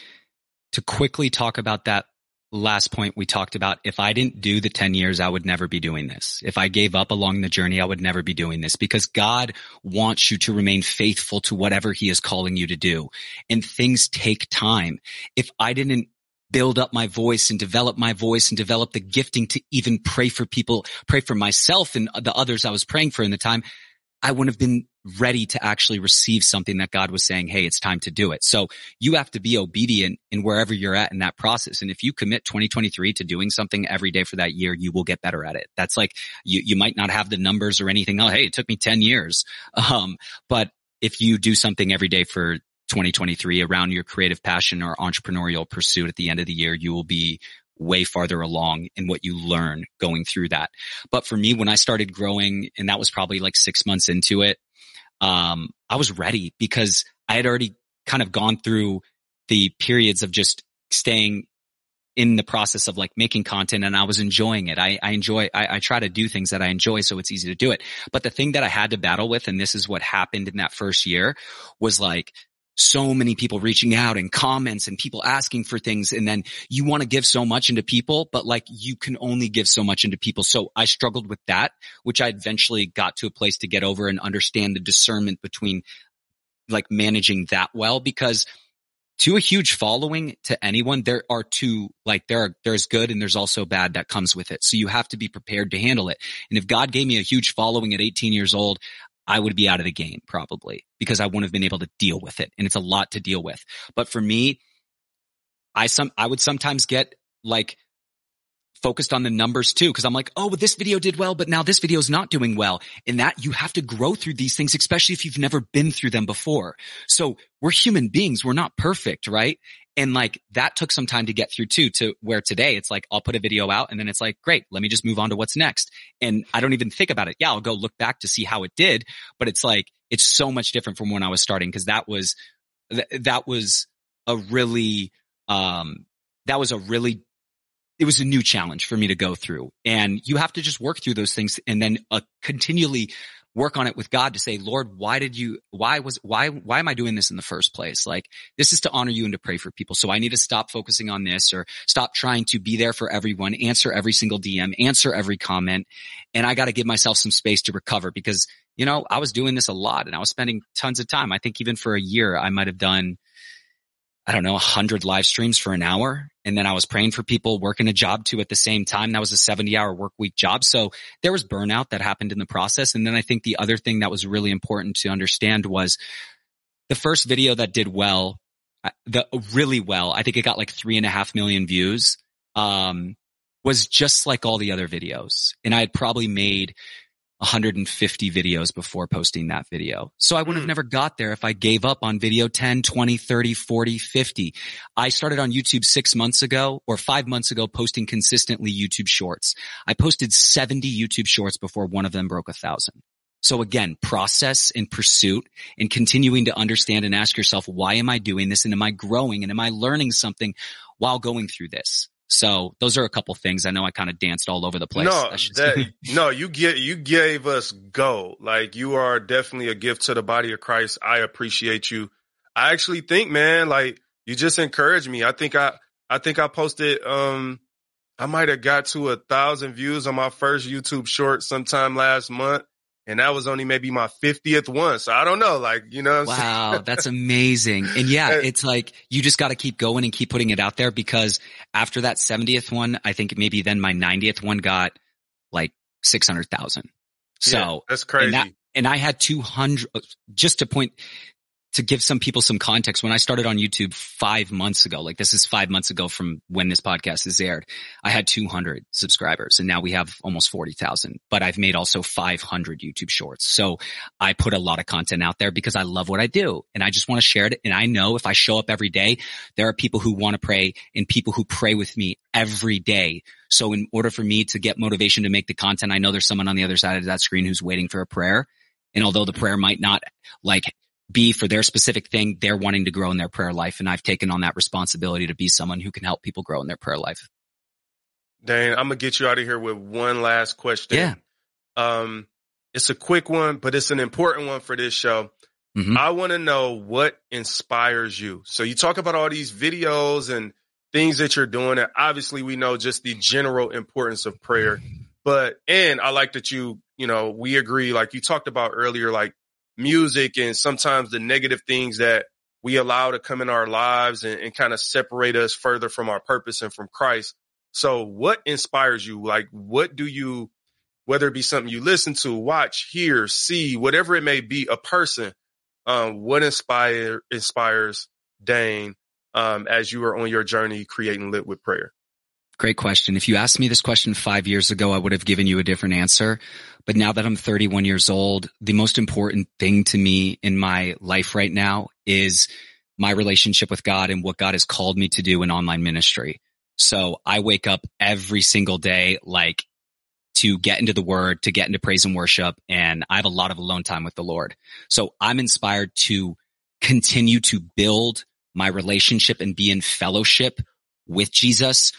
to quickly talk about that last point we talked about, if I didn't do the ten years, I would never be doing this. If I gave up along the journey, I would never be doing this because God wants you to remain faithful to whatever he is calling you to do. And things take time. If I didn't build up my voice and develop my voice and develop the gifting to even pray for people, pray for myself and the others I was praying for in the time, I wouldn't have been ready to actually receive something that God was saying, hey, it's time to do it. So you have to be obedient in wherever you're at in that process. And if you commit twenty twenty-three to doing something every day for that year, you will get better at it. That's like, you, you might not have the numbers or anything. Oh, hey, it took me ten years. Um, but if you do something every day for twenty twenty-three around your creative passion or entrepreneurial pursuit at the end of the year, you will be way farther along in what you learn going through that. But for me, when I started growing, and that was probably like six months into it, um, I was ready because I had already kind of gone through the periods of just staying in the process of like making content, and I was enjoying it. I, I enjoy, I, I try to do things that I enjoy, so it's easy to do it. But the thing that I had to battle with, and this is what happened in that first year, was like, so many people reaching out and comments and people asking for things. And then you want to give so much into people, but like you can only give so much into people. So I struggled with that, which I eventually got to a place to get over and understand the discernment between like managing that well, because to a huge following, to anyone, there are two, like there are, there's good and there's also bad that comes with it. So you have to be prepared to handle it. And if God gave me a huge following at eighteen years old, I would be out of the game probably because I wouldn't have been able to deal with it. And it's a lot to deal with. But for me, I some, I would sometimes get like focused on the numbers too. Cause I'm like, oh, well, this video did well, but now this video is not doing well. And that you have to grow through these things, especially if you've never been through them before. So we're human beings. We're not perfect. Right. And like that took some time to get through too, to where today it's like, I'll put a video out and then it's like, great, let me just move on to what's next. And I don't even think about it. Yeah, I'll go look back to see how it did, but it's like, it's so much different from when I was starting. Cause that was, th- that was a really, um, that was a really, it was a new challenge for me to go through. And you have to just work through those things and then uh, continually work on it with God to say, Lord, why did you, why was, why, why am I doing this in the first place? Like, this is to honor you and to pray for people. So I need to stop focusing on this or stop trying to be there for everyone, answer every single D M, answer every comment. And I got to give myself some space to recover because, you know, I was doing this a lot and I was spending tons of time. I think even for a year, I might have done, I don't know, a hundred live streams for an hour. And then I was praying for people, working a job too at the same time. That was a seventy hour work week job. So there was burnout that happened in the process. And then I think the other thing that was really important to understand was the first video that did well, the really well, I think it got like three and a half million views, um, was just like all the other videos. And I had probably made one hundred fifty videos before posting that video. So I would have never got there if I gave up on video ten, twenty, thirty, forty, fifty. I started on YouTube six months ago or five months ago posting consistently YouTube shorts. I posted seventy YouTube shorts before one of them broke a thousand. So again, process and pursuit and continuing to understand and ask yourself, why am I doing this? And am I growing? And am I learning something while going through this? So those are a couple things. I know I kind of danced all over the place. No, that, no, you get, you gave us gold. Like, you are definitely a gift to the body of Christ. I appreciate you. I actually think, man, like, you just encouraged me. I think I, I think I posted, um, I might have got to a thousand views on my first YouTube short sometime last month. And that was only maybe my fiftieth one. So I don't know. Like, you know, what I'm wow, that's amazing. And yeah, it's like, you just got to keep going and keep putting it out there, because after that seventieth one, I think maybe then my ninetieth one got like six hundred thousand. So yeah, that's crazy. And, that, and I had two hundred, just to point, to give some people some context. When I started on YouTube five months ago, like this is five months ago from when this podcast is aired, I had two hundred subscribers, and now we have almost forty thousand, but I've made also five hundred YouTube shorts. So I put a lot of content out there because I love what I do and I just want to share it. And I know if I show up every day, there are people who want to pray and people who pray with me every day. So in order for me to get motivation to make the content, I know there's someone on the other side of that screen who's waiting for a prayer. And although the prayer might not like be for their specific thing, they're wanting to grow in their prayer life. And I've taken on that responsibility to be someone who can help people grow in their prayer life. Dane, I'm going to get you out of here with one last question. Yeah. Um, it's a quick one, but it's an important one for this show. Mm-hmm. I want to know what inspires you. So you talk about all these videos and things that you're doing. And obviously we know just the general importance of prayer, but, and I like that you, you know, we agree, like you talked about earlier, like music and sometimes the negative things that we allow to come in our lives and, and kind of separate us further from our purpose and from Christ. So what inspires you? Like, what do you, whether it be something you listen to, watch, hear, see, whatever it may be, a person, um, what inspire, inspires Dane um, as you are on your journey creating Lit with Prayer? Great question. If you asked me this question five years ago, I would have given you a different answer. But now that I'm thirty-one years old, the most important thing to me in my life right now is my relationship with God and what God has called me to do in online ministry. So I wake up every single day, like, to get into the word, to get into praise and worship. And I have a lot of alone time with the Lord. So I'm inspired to continue to build my relationship and be in fellowship with Jesus.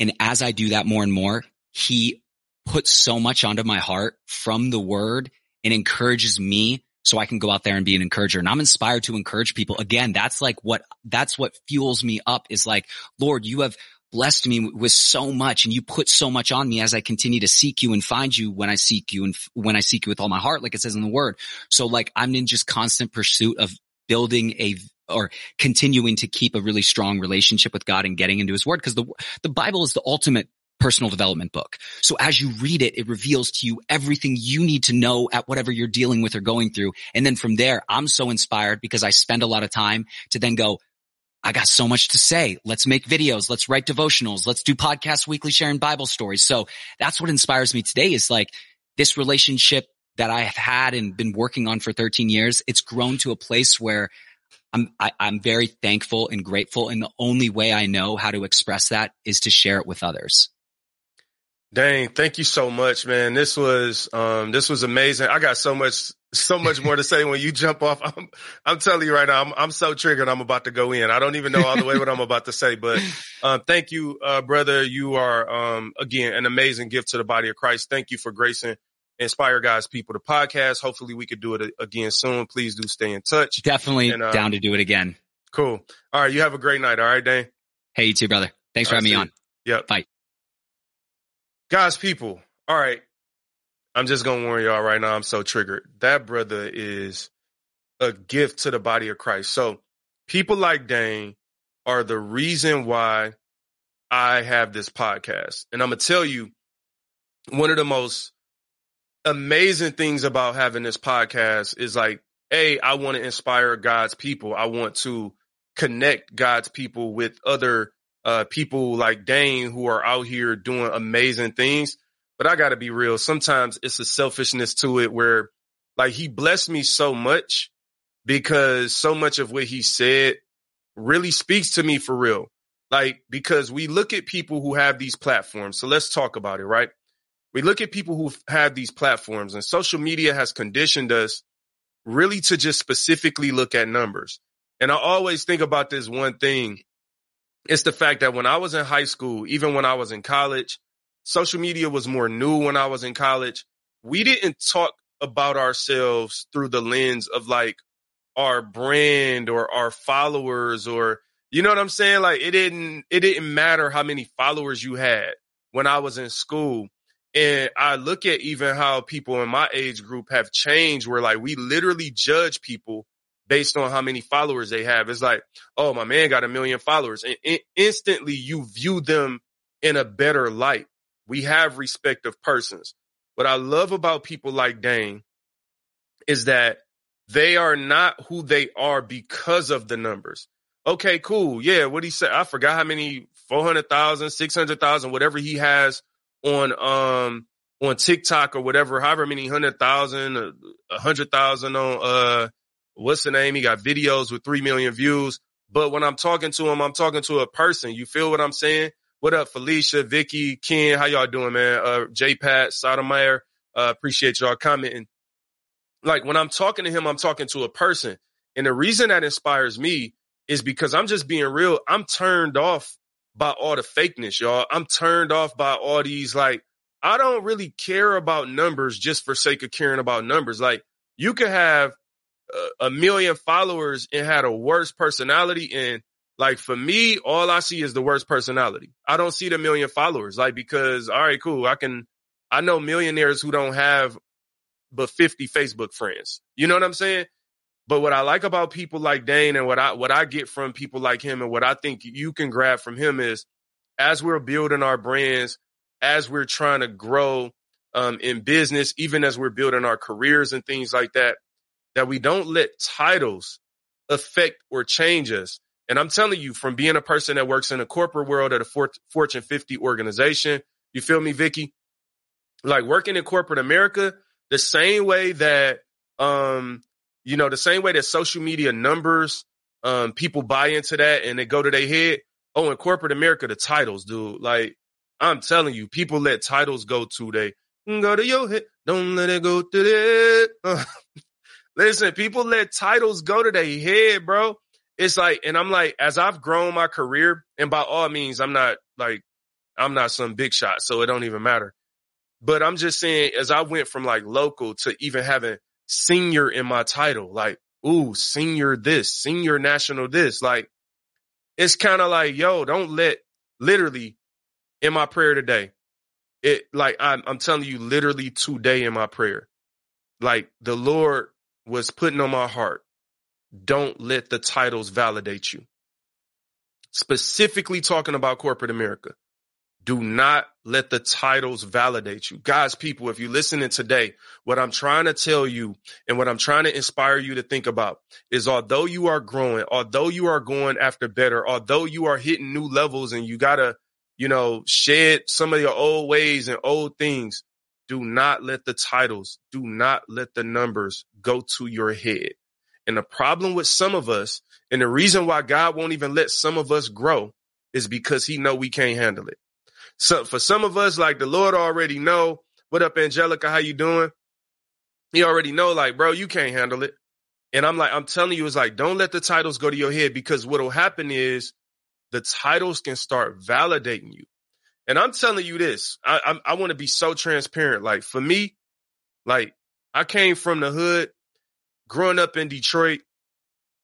And as I do that more and more, he puts so much onto my heart from the word and encourages me so I can go out there and be an encourager. And I'm inspired to encourage people. Again, that's like what, that's what fuels me up, is like, Lord, you have blessed me with so much and you put so much on me as I continue to seek you and find you when I seek you and f- when I seek you with all my heart, like it says in the word. So like, I'm in just constant pursuit of building a or continuing to keep a really strong relationship with God and getting into his word, because the the Bible is the ultimate personal development book. So as you read it, it reveals to you everything you need to know at whatever you're dealing with or going through. And then from there, I'm so inspired because I spend a lot of time to then go, I got so much to say. Let's make videos. Let's write devotionals. Let's do podcasts weekly, sharing Bible stories. So that's what inspires me today, is like this relationship that I have had and been working on for thirteen years. It's grown to a place where I'm, I, I'm very thankful and grateful. And the only way I know how to express that is to share it with others. Dane, thank you so much, man. This was, um, this was amazing. I got so much, so much more to say when you jump off. I'm, I'm telling you right now, I'm, I'm so triggered. I'm about to go in. I don't even know all the way what I'm about to say, but, um, thank you, uh, brother. You are, um, again, an amazing gift to the body of Christ. Thank you for gracing Inspire God's People, the podcast. Hopefully we could do it again soon. Please do stay in touch. Definitely and, uh, down to do it again. Cool. All right. You have a great night. All right, Dane. Hey, you too, brother. Thanks all for having me on. Yep. Bye. God's people. All right. I'm just going to warn y'all right now. I'm so triggered. That brother is a gift to the body of Christ. So people like Dane are the reason why I have this podcast. And I'm going to tell you one of the most amazing things about having this podcast is like, A, I want to inspire God's people. I want to connect God's people with other uh, people like Dane who are out here doing amazing things. But I got to be real. Sometimes it's a selfishness to it where like he blessed me so much because so much of what he said really speaks to me for real. Like, because we look at people who have these platforms. So let's talk about it, right? We look at people who have these platforms, and social media has conditioned us really to just specifically look at numbers. And I always think about this one thing, It's the fact that when I was in high school, even when I was in college, social media was more new when I was in college. We didn't talk about ourselves through the lens of like our brand or our followers, or, you know what I'm saying? Like it didn't, it didn't matter how many followers you had when I was in school. And I look at even how people in my age group have changed, where like we literally judge people based on how many followers they have. It's like, oh, my man got a million followers. And in- instantly you view them in a better light. We have respect of persons. What I love about people like Dane is that they are not who they are because of the numbers. Okay, cool. Yeah, what he said, I forgot how many, four hundred thousand, six hundred thousand, whatever he has on um on TikTok or whatever, however many one hundred thousand, one hundred thousand on uh what's the name? He got videos with three million views. But when I'm talking to him, I'm talking to a person. You feel what I'm saying? What up, Felicia, Vicky, Ken? How y'all doing, man? Uh, J Pat, Sotomayor, uh, appreciate y'all commenting. Like when I'm talking to him, I'm talking to a person. And the reason that inspires me is because I'm just being real. I'm turned off by all the fakeness, y'all. I'm turned off by all these, like, I don't really care about numbers just for sake of caring about numbers. Like you could have a million followers and had a worse personality. And like, for me, all I see is the worst personality. I don't see the million followers. Like, because, all right, cool. I can, I know millionaires who don't have but fifty Facebook friends. You know what I'm saying? But what I like about people like Dane and what I, what I get from people like him and what I think you can grab from him is, as we're building our brands, as we're trying to grow um, in business, even as we're building our careers and things like that, that we don't let titles affect or change us. And I'm telling you, from being a person that works in a corporate world at a for- Fortune fifty organization, you feel me, Vicky? Like working in corporate America, the same way that, um, you know, the same way that social media numbers, um, people buy into that and they go to their head. Oh, in corporate America, the titles, dude. Like, I'm telling you, people let titles go to they go to your head. Don't let it go to that. Listen, people let titles go to their head, bro. It's like, and I'm like, as I've grown my career, and by all means, I'm not like, I'm not some big shot, so it don't even matter. But I'm just saying, as I went from like local to even having senior in my title, like, ooh, senior this, senior national this, like, it's kind of like, yo, don't let, literally in my prayer today, it like, I'm, I'm telling you literally today in my prayer, like the Lord was putting on my heart, don't let the titles validate you. Specifically talking about corporate America, do not let the titles validate you. God's people, if you're listening today, what I'm trying to tell you and what I'm trying to inspire you to think about is, although you are growing, although you are going after better, although you are hitting new levels and you got to, you know, shed some of your old ways and old things, do not let the titles, do not let the numbers go to your head. And the problem with some of us, and the reason why God won't even let some of us grow, is because he know we can't handle it. So for some of us, like the Lord already know, what up, Angelica, how you doing? He already know, like, bro, you can't handle it. And I'm like, I'm telling you, it's like, don't let the titles go to your head, because what will happen is the titles can start validating you. And I'm telling you this, I, I, I want to be so transparent. Like for me, like I came from the hood, growing up in Detroit.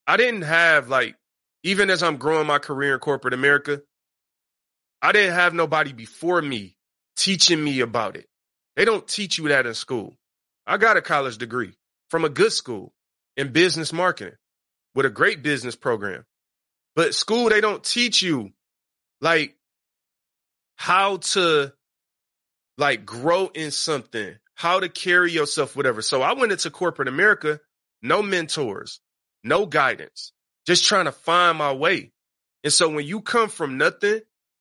I didn't have, like, even as I'm growing my career in corporate America, I didn't have nobody before me teaching me about it. They don't teach you that in school. I got a college degree from a good school in business marketing with a great business program. But school, they don't teach you, like, how to, like, grow in something, how to carry yourself, whatever. So I went into corporate America, no mentors, no guidance, just trying to find my way. And so when you come from nothing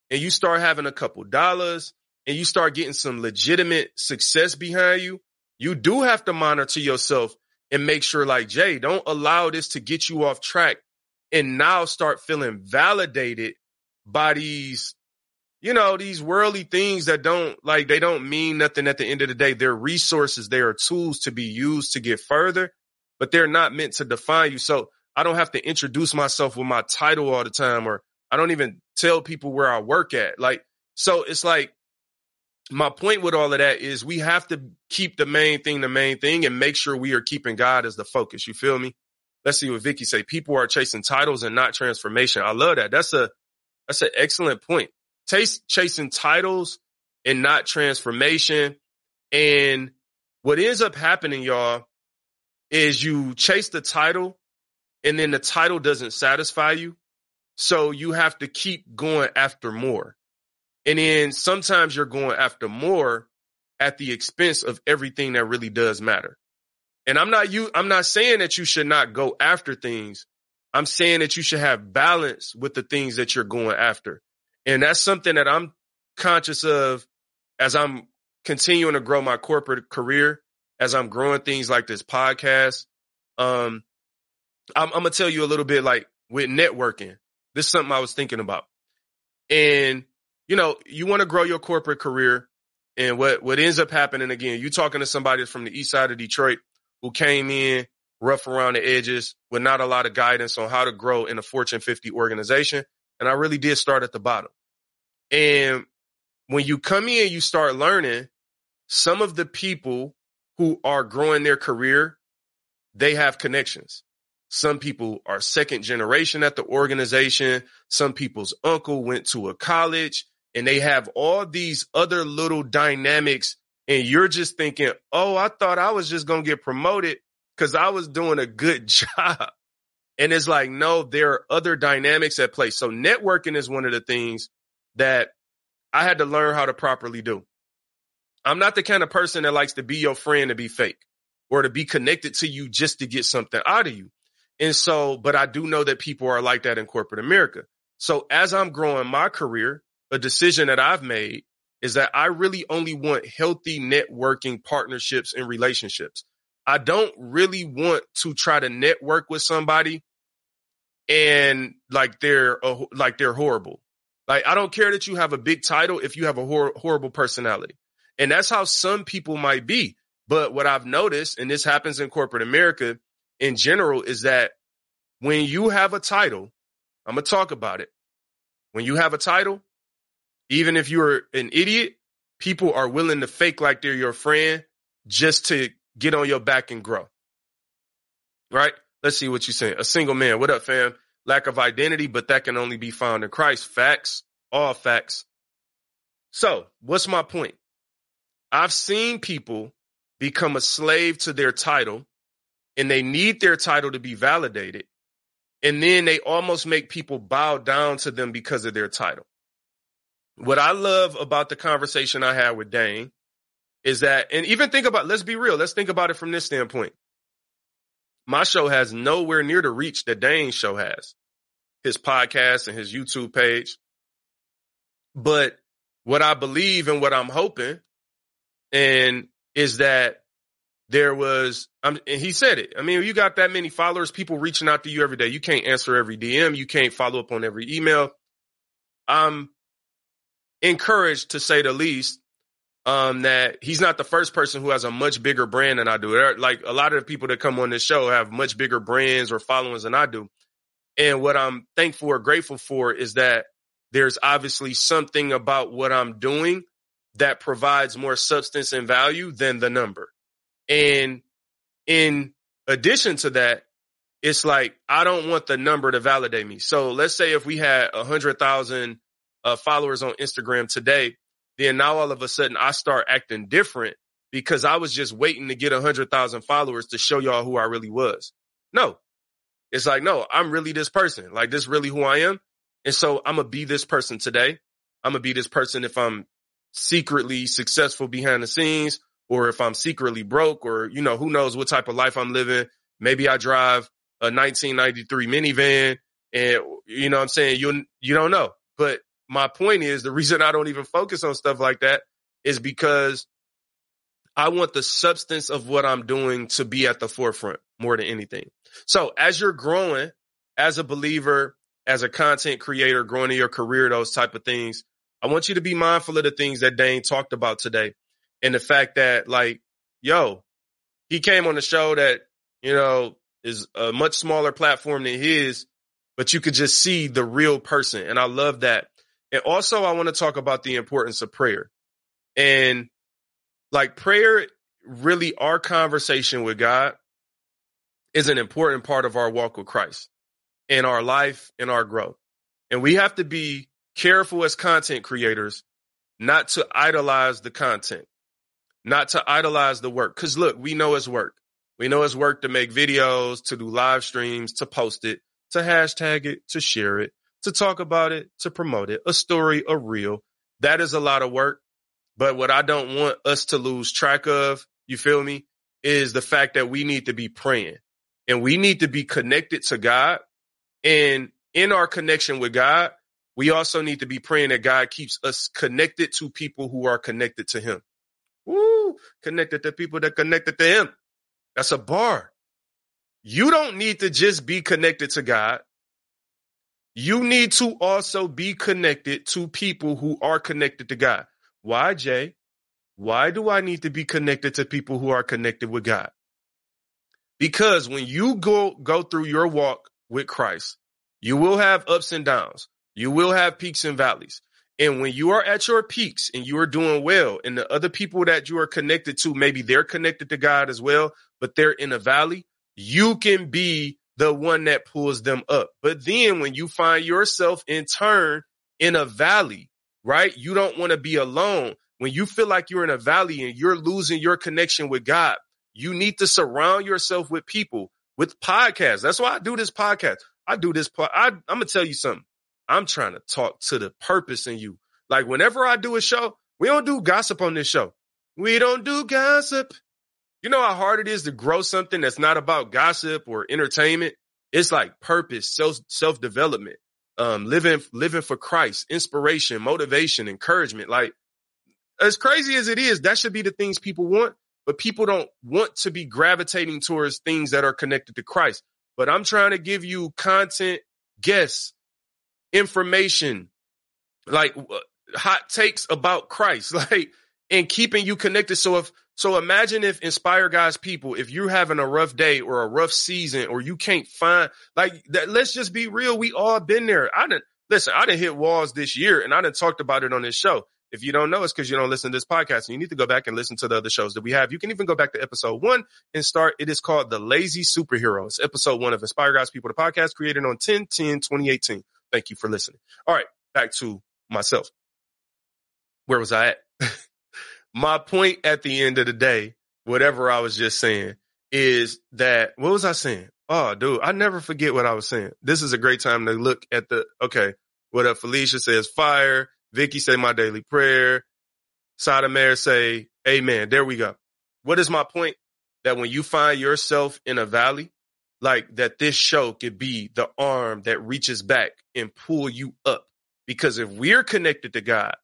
and you start having a couple dollars and you start getting some legitimate success behind you, you do have to monitor yourself and make sure, like, Jay, don't allow this to get you off track and now start feeling validated by these, you know, these worldly things that don't, like, they don't mean nothing at the end of the day. They're resources. They are tools to be used to get further, but they're not meant to define you. So I don't have to introduce myself with my title all the time, or I don't even tell people where I work at. Like, so it's like, my point with all of that is we have to keep the main thing, the main thing, and make sure we are keeping God as the focus. You feel me? Let's see what Vicky say. People are chasing titles and not transformation. I love that. That's a, that's an excellent point. Taste chasing titles and not transformation. And what ends up happening, y'all, is you chase the title and then the title doesn't satisfy you. So you have to keep going after more. And then sometimes you're going after more at the expense of everything that really does matter. And I'm not you. I'm not saying that you should not go after things. I'm saying that you should have balance with the things that you're going after. And that's something that I'm conscious of as I'm continuing to grow my corporate career, as I'm growing things like this podcast. Um, I'm, I'm going to tell you a little bit like with networking. This is something I was thinking about. And you know, you want to grow your corporate career, and what, what ends up happening, again, you talking to somebody from the east side of Detroit who came in rough around the edges with not a lot of guidance on how to grow in a Fortune fifty organization. And I really did start at the bottom. And when you come in, you start learning some of the people who are growing their career, they have connections. Some people are second generation at the organization. Some people's uncle went to a college. And they have all these other little dynamics, and you're just thinking, oh, I thought I was just going to get promoted because I was doing a good job. And it's like, no, there are other dynamics at play. So networking is one of the things that I had to learn how to properly do. I'm not the kind of person that likes to be your friend to be fake or to be connected to you just to get something out of you. And so, but I do know that people are like that in corporate America. So as I'm growing my career, a decision that I've made is that I really only want healthy networking partnerships and relationships. I don't really want to try to network with somebody and like they're a, like they're horrible. Like, I don't care that you have a big title if you have a hor- horrible personality. And that's how some people might be. But what I've noticed, and this happens in corporate America in general, is that when you have a title, I'm going to talk about it. When you have a title, even if you're an idiot, people are willing to fake like they're your friend just to get on your back and grow. Right? Let's see what you're saying. A single man. What up, fam? Lack of identity, but that can only be found in Christ. Facts. All facts. So what's my point? I've seen people become a slave to their title, and they need their title to be validated. And then they almost make people bow down to them because of their title. What I love about the conversation I had with Dane is that, and even think about, let's be real. Let's think about it from this standpoint. My show has nowhere near the reach that Dane's show has, his podcast and his YouTube page. But what I believe and what I'm hoping and is that there was, I'm, and he said it. I mean, you got that many followers, people reaching out to you every day. You can't answer every D M. You can't follow up on every email. Um. Encouraged, to say the least, um, that he's not the first person who has a much bigger brand than I do. There are, like, a lot of the people that come on this show have much bigger brands or followings than I do. And what I'm thankful or grateful for is that there's obviously something about what I'm doing that provides more substance and value than the number. And in addition to that, it's like, I don't want the number to validate me. So let's say if we had a hundred thousand Uh, followers on Instagram today, then now all of a sudden I start acting different because I was just waiting to get a hundred thousand followers to show y'all who I really was. No, it's like, no, I'm really this person. Like, this really who I am. And so I'm going to be this person today. I'm going to be this person if I'm secretly successful behind the scenes, or if I'm secretly broke, or, you know, who knows what type of life I'm living. Maybe I drive a nineteen ninety-three minivan, and you know what I'm saying? You, you don't know, but my point is, the reason I don't even focus on stuff like that is because I want the substance of what I'm doing to be at the forefront more than anything. So as you're growing as a believer, as a content creator, growing in your career, those type of things, I want you to be mindful of the things that Dane talked about today. And the fact that, like, yo, he came on a show that, you know, is a much smaller platform than his, but you could just see the real person. And I love that. And also, I want to talk about the importance of prayer. And like prayer, really, our conversation with God is an important part of our walk with Christ in our life, in our growth. And we have to be careful as content creators not to idolize the content, not to idolize the work. Because look, we know it's work. We know it's work to make videos, to do live streams, to post it, to hashtag it, to share it, to talk about it, to promote it, a story, a reel. That is a lot of work. But what I don't want us to lose track of, you feel me, is the fact that we need to be praying and we need to be connected to God. And in our connection with God, we also need to be praying that God keeps us connected to people who are connected to him. Woo! Connected to people that connected to him. That's a bar. You don't need to just be connected to God. You need to also be connected to people who are connected to God. Why, Jay? Why do I need to be connected to people who are connected with God? Because when you go, go through your walk with Christ, you will have ups and downs. You will have peaks and valleys. And when you are at your peaks and you are doing well, and the other people that you are connected to, maybe they're connected to God as well, but they're in a valley, you can be the one that pulls them up. But then when you find yourself in turn in a valley, right? You don't want to be alone. When you feel like you're in a valley and you're losing your connection with God, you need to surround yourself with people, with podcasts. That's why I do this podcast. I do this. Po- I, I'm going to tell you something. I'm trying to talk to the purpose in you. Like whenever I do a show, we don't do gossip on this show. We don't do gossip. You know how hard it is to grow something that's not about gossip or entertainment? It's like purpose, self, self-development, um, living, living for Christ, inspiration, motivation, encouragement. Like as crazy as it is, that should be the things people want, but people don't want to be gravitating towards things that are connected to Christ. But I'm trying to give you content, guests, information, like hot takes about Christ, like, and keeping you connected. So if, so imagine if Inspire God's people, if you're having a rough day or a rough season, or you can't find like that, let's just be real. We all been there. I didn't listen. I didn't hit walls this year, and I didn't talked about it on this show. If you don't know, it's because you don't listen to this podcast, and you need to go back and listen to the other shows that we have. You can even go back to episode one and start. It is called The Lazy Superhero. It's episode one of Inspire God's People, the podcast created on ten ten twenty eighteen. Thank you for listening. All right, back to myself. Where was I at? My point at the end of the day, whatever I was just saying, is that, what was I saying? Oh, dude, I never forget what I was saying. This is a great time to look at the, okay, what up, Felicia says fire. Vicky say my daily prayer. Sadamair say amen. There we go. What is my point? That when you find yourself in a valley, like that this show could be the arm that reaches back and pull you up. Because if we're connected to God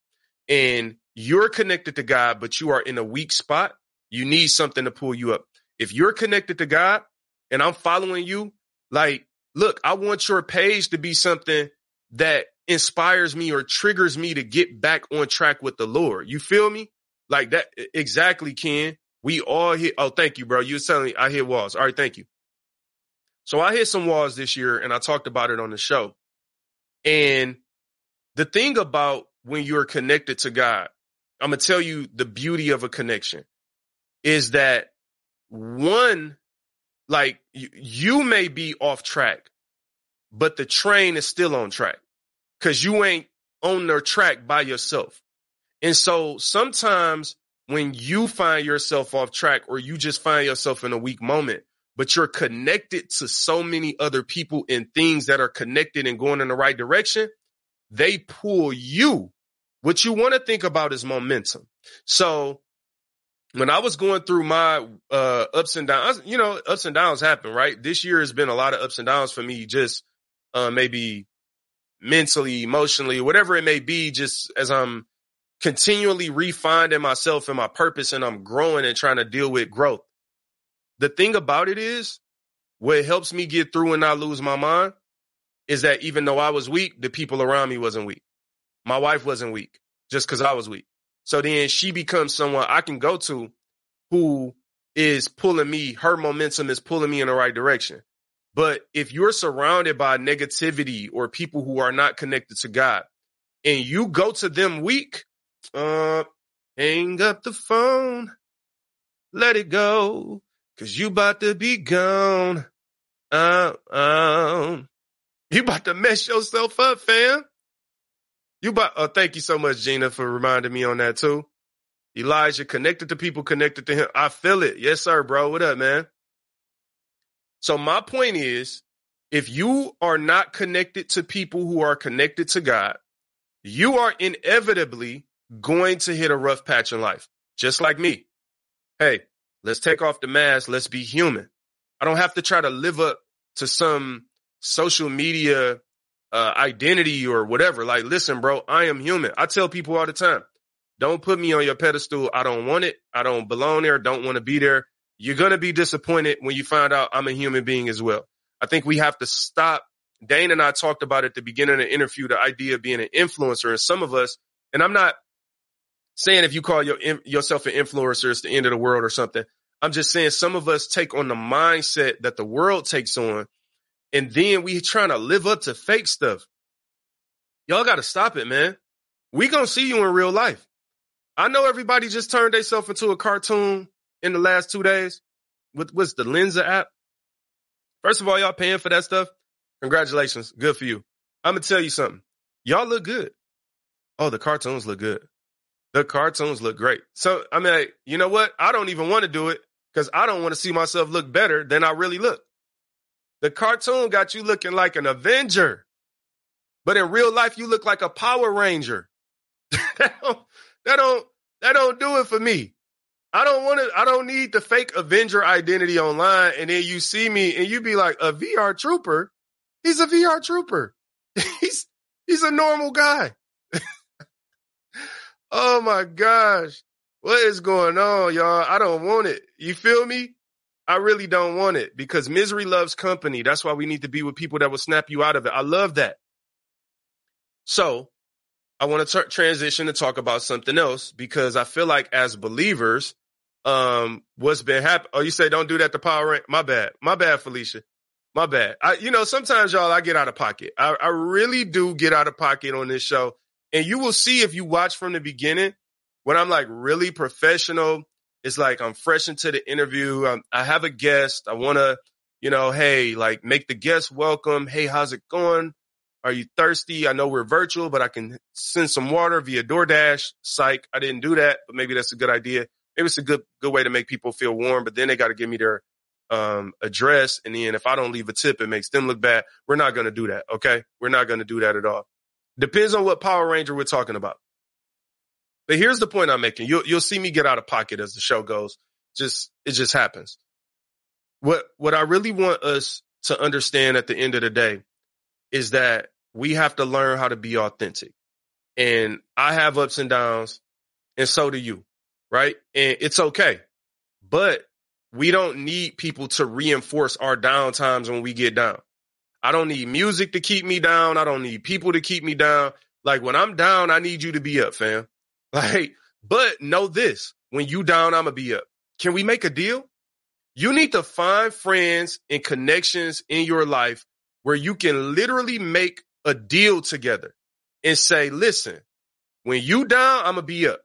and you're connected to God, but you are in a weak spot, you need something to pull you up. If you're connected to God and I'm following you, like, look, I want your page to be something that inspires me or triggers me to get back on track with the Lord. You feel me? Like that. Exactly, Ken. We all hit. Oh, thank you, bro. You were telling me I hit walls. All right. Thank you. So I hit some walls this year, and I talked about it on the show. And the thing about when you're connected to God, I'm going to tell you the beauty of a connection is that one, like you, you may be off track, but the train is still on track because you ain't on their track by yourself. And so sometimes when you find yourself off track or you just find yourself in a weak moment, but you're connected to so many other people and things that are connected and going in the right direction, they pull you. What you want to think about is momentum. So when I was going through my uh, ups and downs, you know, ups and downs happen, right? This year has been a lot of ups and downs for me, just uh, maybe mentally, emotionally, whatever it may be, just as I'm continually refinding myself and my purpose and I'm growing and trying to deal with growth. The thing about it is, what helps me get through and not lose my mind is that even though I was weak, the people around me wasn't weak. My wife wasn't weak just because I was weak. So then she becomes someone I can go to who is pulling me. Her momentum is pulling me in the right direction. But if you're surrounded by negativity or people who are not connected to God and you go to them weak, uh, hang up the phone, let it go, because you about to be gone. Uh, um, you about to mess yourself up, fam. You about, oh, thank you so much, Gina, for reminding me on that, too. Elijah, connected to people, connected to him. I feel it. Yes, sir, bro. What up, man? So my point is, if you are not connected to people who are connected to God, you are inevitably going to hit a rough patch in life, just like me. Hey, let's take off the mask. Let's be human. I don't have to try to live up to some social media uh, identity or whatever. Like, listen, bro, I am human. I tell people all the time, don't put me on your pedestal. I don't want it. I don't belong there. Don't want to be there. You're going to be disappointed when you find out I'm a human being as well. I think we have to stop. Dane and I talked about at the beginning of the interview, the idea of being an influencer. And some of us, and I'm not saying if you call your, yourself an influencer, it's the end of the world or something. I'm just saying some of us take on the mindset that the world takes on, and then we trying to live up to fake stuff. Y'all got to stop it, man. We going to see you in real life. I know everybody just turned themselves into a cartoon in the last two days with what's the Lenza app. First of all, y'all paying for that stuff. Congratulations. Good for you. I'm going to tell you something. Y'all look good. Oh, the cartoons look good. The cartoons look great. So, I mean, like, you know what? I don't even want to do it because I don't want to see myself look better than I really look. The cartoon got you looking like an Avenger, but in real life, you look like a Power Ranger. that, don't, that don't, that don't do it for me. I don't want to, I don't need the fake Avenger identity online. And then you see me and you be like, a V R trooper. He's a V R trooper. he's, he's a normal guy. Oh my gosh. What is going on, y'all? I don't want it. You feel me? I really don't want it because misery loves company. That's why we need to be with people that will snap you out of it. I love that. So I want to t- transition and talk about something else because I feel like as believers, um, what's been happening. Oh, you say don't do that to Power Rangers. My bad. My bad, Felicia. My bad. I, you know, sometimes, y'all, I get out of pocket. I, I really do get out of pocket on this show. And you will see if you watch from the beginning, when I'm like really professional, it's like I'm fresh into the interview. I'm, I have a guest. I want to, you know, hey, like make the guest welcome. Hey, how's it going? Are you thirsty? I know we're virtual, but I can send some water via DoorDash. Psych, I didn't do that, but maybe that's a good idea. Maybe it's a good good way to make people feel warm, but then they got to give me their um address. And then if I don't leave a tip, it makes them look bad. We're not going to do that, okay? We're not going to do that at all. Depends on what Power Ranger we're talking about. But here's the point I'm making. You'll, you'll see me get out of pocket as the show goes. Just, it just happens. What, what I really want us to understand at the end of the day is that we have to learn how to be authentic. And I have ups and downs, and so do you, right? And it's okay. But we don't need people to reinforce our down times when we get down. I don't need music to keep me down. I don't need people to keep me down. Like when I'm down, I need you to be up, fam. Like, but know this, when you down, I'm going to be up. Can we make a deal? You need to find friends and connections in your life where you can literally make a deal together and say, listen, when you down, I'm going to be up.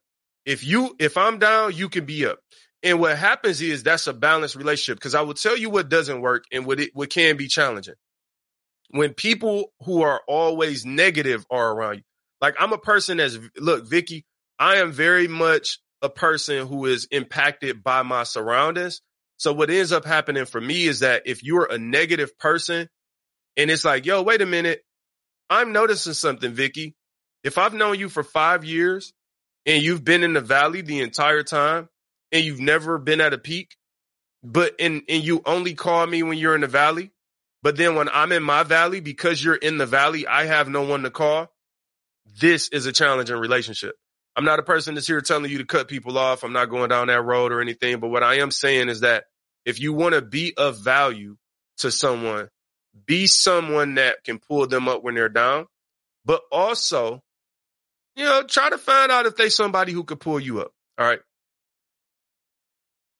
If you, if I'm down, you can be up. And what happens is that's a balanced relationship. Cause I will tell you what doesn't work and what it, what can be challenging. When people who are always negative are around you, like I'm a person that's, look, Vicky, I am very much a person who is impacted by my surroundings. So what ends up happening for me is that if you're a negative person and it's like, yo, wait a minute, I'm noticing something, Vicky. If I've known you for five years and you've been in the valley the entire time and you've never been at a peak, but and, and you only call me when you're in the valley. But then when I'm in my valley, because you're in the valley, I have no one to call. This is a challenging relationship. I'm not a person that's here telling you to cut people off. I'm not going down that road or anything. But what I am saying is that if you want to be of value to someone, be someone that can pull them up when they're down. But also, you know, try to find out if they somebody who could pull you up. All right.